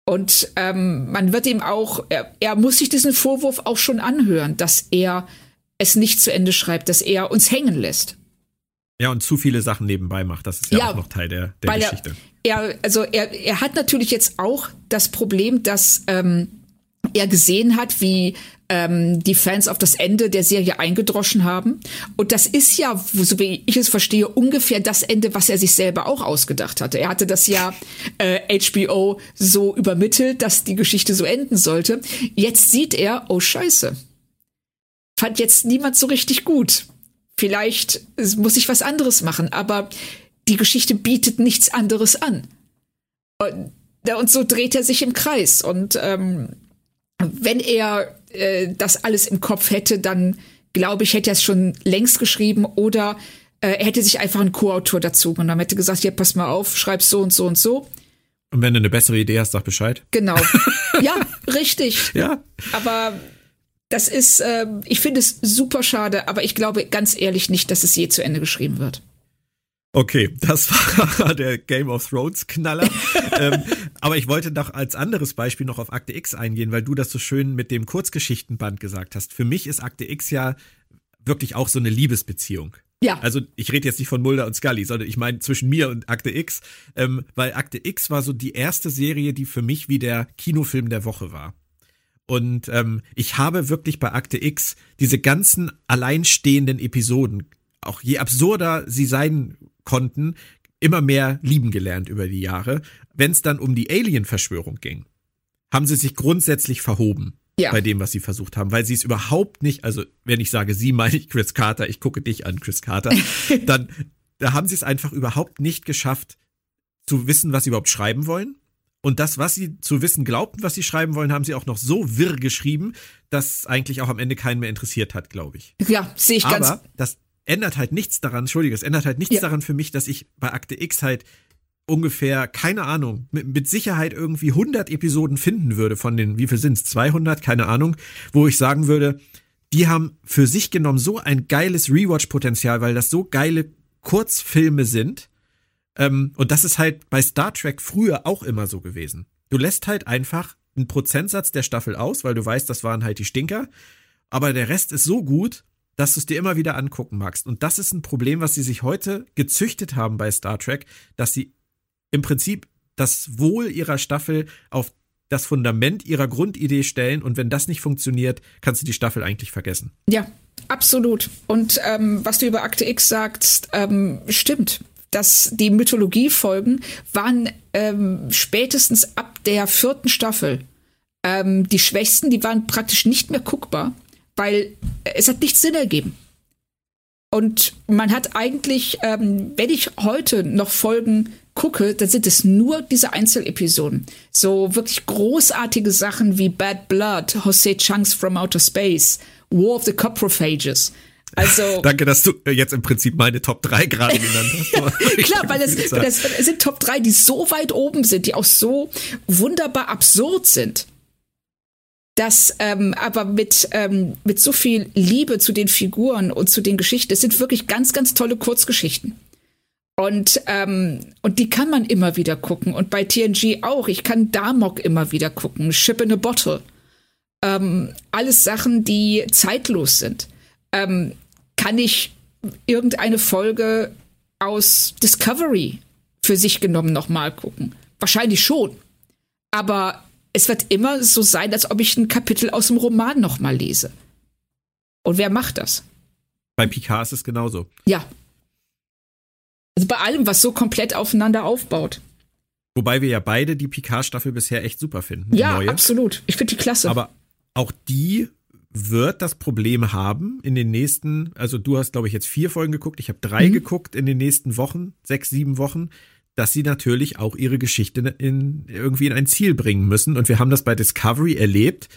Und ähm, man wird ihm auch, er, er muss sich diesen Vorwurf auch schon anhören, dass er es nicht zu Ende schreibt, dass er uns hängen lässt. Ja, und zu viele Sachen nebenbei macht. Das ist ja, ja auch noch Teil der, der Geschichte. Er, er, also er, er hat natürlich jetzt auch das Problem, dass ähm, er gesehen hat, wie ähm, die Fans auf das Ende der Serie eingedroschen haben. Und das ist ja, so wie ich es verstehe, ungefähr das Ende, was er sich selber auch ausgedacht hatte. Er hatte das ja äh, H B O so übermittelt, dass die Geschichte so enden sollte. Jetzt sieht er, oh Scheiße, fand jetzt niemand so richtig gut. Vielleicht muss ich was anderes machen, aber die Geschichte bietet nichts anderes an. Und, und so dreht er sich im Kreis. Und ähm, wenn er äh, das alles im Kopf hätte, dann glaube ich, hätte er es schon längst geschrieben oder äh, er hätte sich einfach einen Co-Autor dazu genommen, hätte gesagt, ja, pass mal auf, schreib so und so und so. Und wenn du eine bessere Idee hast, sag Bescheid. Genau. Ja, richtig. Ja. Aber das ist, äh, ich finde es super schade, aber ich glaube ganz ehrlich nicht, dass es je zu Ende geschrieben wird. Okay, das war der Game of Thrones-Knaller. ähm, aber ich wollte noch als anderes Beispiel noch auf Akte X eingehen, weil du das so schön mit dem Kurzgeschichtenband gesagt hast. Für mich ist Akte X ja wirklich auch so eine Liebesbeziehung. Ja. Also ich rede jetzt nicht von Mulder und Scully, sondern ich meine zwischen mir und Akte X, ähm, weil Akte X war so die erste Serie, die für mich wie der Kinofilm der Woche war. Und ähm, ich habe wirklich bei Akte X diese ganzen alleinstehenden Episoden, auch je absurder sie sein konnten, immer mehr lieben gelernt über die Jahre. Wenn es dann um die Alien-Verschwörung ging, haben sie sich grundsätzlich verhoben ja. bei dem, was sie versucht haben, weil sie es überhaupt nicht, also wenn ich sage sie, meine ich Chris Carter, ich gucke dich an, Chris Carter, dann da haben sie es einfach überhaupt nicht geschafft, zu wissen, was sie überhaupt schreiben wollen. Und das, was sie zu wissen glaubten, was sie schreiben wollen, haben sie auch noch so wirr geschrieben, dass eigentlich auch am Ende keinen mehr interessiert hat, glaube ich. Ja, sehe ich ganz. Aber das ändert halt nichts daran, Entschuldige, es ändert halt nichts ja. daran für mich, dass ich bei Akte X halt ungefähr, keine Ahnung, mit, mit Sicherheit irgendwie hundert Episoden finden würde von den, wie viel sind es, zweihundert, keine Ahnung, wo ich sagen würde, die haben für sich genommen so ein geiles Rewatch-Potenzial, weil das so geile Kurzfilme sind. Ähm, und das ist halt bei Star Trek früher auch immer so gewesen. Du lässt halt einfach einen Prozentsatz der Staffel aus, weil du weißt, das waren halt die Stinker. Aber der Rest ist so gut, dass du es dir immer wieder angucken magst. Und das ist ein Problem, was sie sich heute gezüchtet haben bei Star Trek, dass sie im Prinzip das Wohl ihrer Staffel auf das Fundament ihrer Grundidee stellen. Und wenn das nicht funktioniert, kannst du die Staffel eigentlich vergessen. Ja, absolut. Und ähm, was du über Akte X sagst, ähm, stimmt. Dass die Mythologiefolgen waren ähm, spätestens ab der vierten Staffel ähm, die schwächsten, die waren praktisch nicht mehr guckbar, weil es hat nichts Sinn ergeben. Und man hat eigentlich, ähm, wenn ich heute noch Folgen gucke, dann sind es nur diese Einzelepisoden. So wirklich großartige Sachen wie Bad Blood, Jose Chunks from Outer Space, War of the Coprophages. Also, danke, dass du jetzt im Prinzip meine Top drei gerade genannt hast. Klar, weil das, das sind Top drei, die so weit oben sind, die auch so wunderbar absurd sind, dass ähm, aber mit, ähm, mit so viel Liebe zu den Figuren und zu den Geschichten, es sind wirklich ganz, ganz tolle Kurzgeschichten. Und, ähm, und die kann man immer wieder gucken. Und bei T N G auch. Ich kann Damok immer wieder gucken. Ship in a Bottle. Ähm, alles Sachen, die zeitlos sind. Ähm, kann ich irgendeine Folge aus Discovery für sich genommen nochmal gucken? Wahrscheinlich schon. Aber es wird immer so sein, als ob ich ein Kapitel aus dem Roman nochmal lese. Und wer macht das? Bei Picard ist es genauso. Ja. Also bei allem, was so komplett aufeinander aufbaut. Wobei wir ja beide die Picard-Staffel bisher echt super finden. Ja, neue. Absolut. Ich finde die klasse. Aber auch die wird das Problem haben in den nächsten, also du hast, glaube ich, jetzt vier Folgen geguckt, ich habe drei mhm. geguckt in den nächsten Wochen, sechs, sieben Wochen, dass sie natürlich auch ihre Geschichte in, irgendwie in ein Ziel bringen müssen. Und wir haben das bei Discovery erlebt.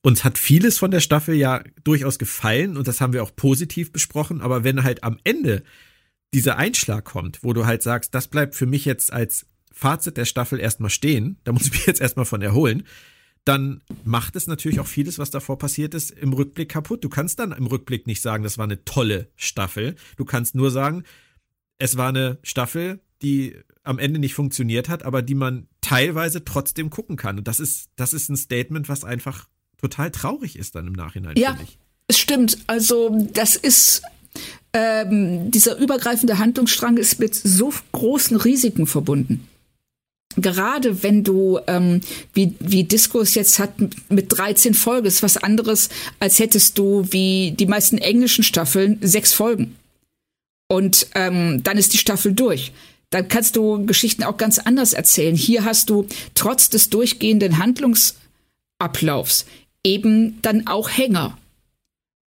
Uns hat vieles von der Staffel ja durchaus gefallen und das haben wir auch positiv besprochen. Aber wenn halt am Ende dieser Einschlag kommt, wo du halt sagst, das bleibt für mich jetzt als Fazit der Staffel erstmal stehen, da muss ich mich jetzt erstmal von erholen, dann macht es natürlich auch vieles, was davor passiert ist, im Rückblick kaputt. Du kannst dann im Rückblick nicht sagen, das war eine tolle Staffel. Du kannst nur sagen, es war eine Staffel, die am Ende nicht funktioniert hat, aber die man teilweise trotzdem gucken kann. Und das ist, das ist ein Statement, was einfach total traurig ist dann im Nachhinein, ja, finde ich. Es stimmt. Also das ist, ähm, dieser übergreifende Handlungsstrang ist mit so großen Risiken verbunden. Gerade wenn du, ähm, wie, wie Disco es jetzt hat, mit dreizehn Folgen, ist was anderes, als hättest du, wie die meisten englischen Staffeln, sechs Folgen. Und ähm, dann ist die Staffel durch. Dann kannst du Geschichten auch ganz anders erzählen. Hier hast du trotz des durchgehenden Handlungsablaufs eben dann auch Hänger,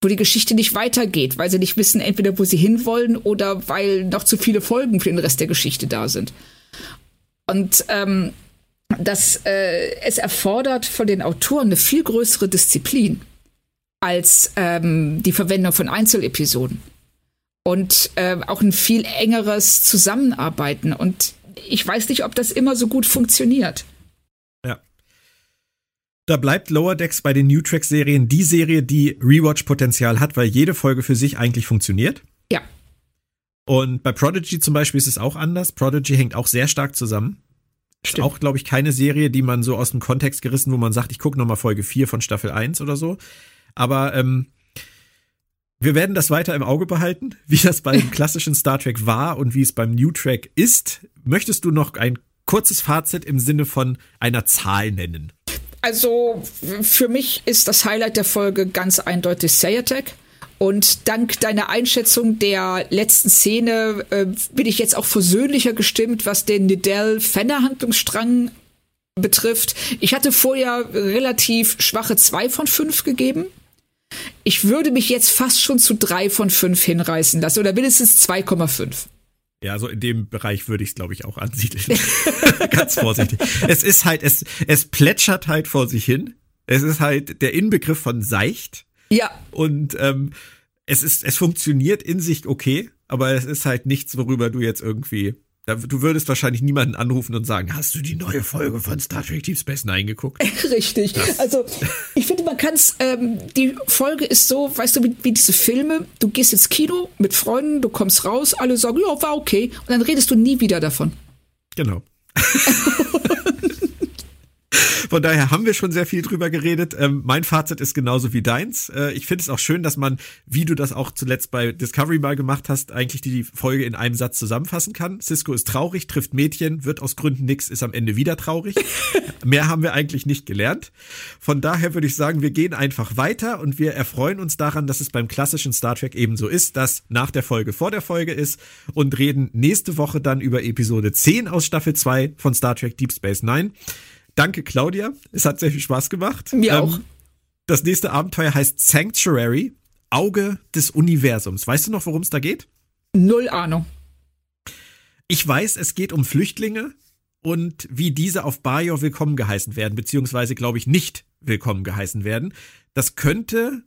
wo die Geschichte nicht weitergeht, weil sie nicht wissen, entweder wo sie hinwollen oder weil noch zu viele Folgen für den Rest der Geschichte da sind. Und ähm, das, äh, es erfordert von den Autoren eine viel größere Disziplin als ähm, die Verwendung von Einzelepisoden. Und äh, auch ein viel engeres Zusammenarbeiten. Und ich weiß nicht, ob das immer so gut funktioniert. Ja. Da bleibt Lower Decks bei den New Trek-Serien die Serie, die Rewatch-Potenzial hat, weil jede Folge für sich eigentlich funktioniert. Ja. Und bei Prodigy zum Beispiel ist es auch anders. Prodigy hängt auch sehr stark zusammen. Stimmt. Ist auch, glaube ich, keine Serie, die man so aus dem Kontext gerissen, wo man sagt, ich gucke nochmal Folge vier von Staffel eins oder so. Aber ähm, wir werden das weiter im Auge behalten, wie das beim klassischen Star Trek war und wie es beim New Trek ist. Möchtest du noch ein kurzes Fazit im Sinne von einer Zahl nennen? Also für mich ist das Highlight der Folge ganz eindeutig Seyetik. Und dank deiner Einschätzung der letzten Szene äh, bin ich jetzt auch versöhnlicher gestimmt, was den Nidell-Fenner-Handlungsstrang betrifft. Ich hatte vorher relativ schwache zwei von fünf gegeben. Ich würde mich jetzt fast schon zu drei von fünf hinreißen lassen oder mindestens zwei Komma fünf. Ja, so in dem Bereich würde ich es, glaube ich, auch ansiedeln. Ganz vorsichtig. Es ist halt, es, es plätschert halt vor sich hin. Es ist halt der Inbegriff von seicht. Ja. Und ähm, es ist, es funktioniert in sich okay, aber es ist halt nichts, worüber du jetzt irgendwie, du würdest wahrscheinlich niemanden anrufen und sagen, hast du die neue Folge von Star Trek Deep Space Nine geguckt? Richtig. Ja. Also ich finde, man kann es, ähm, die Folge ist so, weißt du, wie, wie diese Filme, du gehst ins Kino mit Freunden, du kommst raus, alle sagen, ja, war okay. Und dann redest du nie wieder davon. Genau. Von daher haben wir schon sehr viel drüber geredet. Ähm, mein Fazit ist genauso wie deins. Äh, ich finde es auch schön, dass man, wie du das auch zuletzt bei Discovery mal gemacht hast, eigentlich die Folge in einem Satz zusammenfassen kann. Sisko ist traurig, trifft Mädchen, wird aus Gründen nix, ist am Ende wieder traurig. Mehr haben wir eigentlich nicht gelernt. Von daher würde ich sagen, wir gehen einfach weiter und wir erfreuen uns daran, dass es beim klassischen Star Trek ebenso ist, dass nach der Folge vor der Folge ist und reden nächste Woche dann über Episode zehn aus Staffel zwei von Star Trek Deep Space Nine. Danke, Claudia. Es hat sehr viel Spaß gemacht. Mir ähm, auch. Das nächste Abenteuer heißt Sanctuary, Auge des Universums. Weißt du noch, worum es da geht? Null Ahnung. Ich weiß, es geht um Flüchtlinge und wie diese auf Bajor willkommen geheißen werden, beziehungsweise, glaube ich, nicht willkommen geheißen werden. Das könnte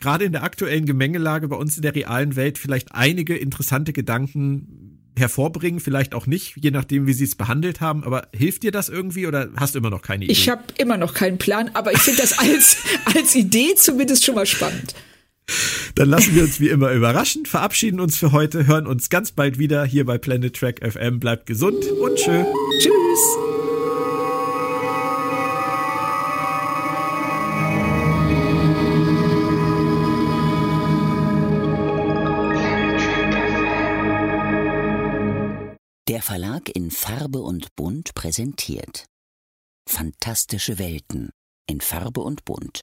gerade in der aktuellen Gemengelage bei uns in der realen Welt vielleicht einige interessante Gedanken hervorbringen, vielleicht auch nicht, je nachdem, wie sie es behandelt haben. Aber hilft dir das irgendwie oder hast du immer noch keine Idee? Ich habe immer noch keinen Plan, aber ich finde das als, als Idee zumindest schon mal spannend. Dann lassen wir uns wie immer überraschen, verabschieden uns für heute, hören uns ganz bald wieder hier bei Planet Trek F M. Bleibt gesund und schön. Tschüss. Der Verlag in Farbe und Bunt präsentiert Fantastische Welten in Farbe und Bunt.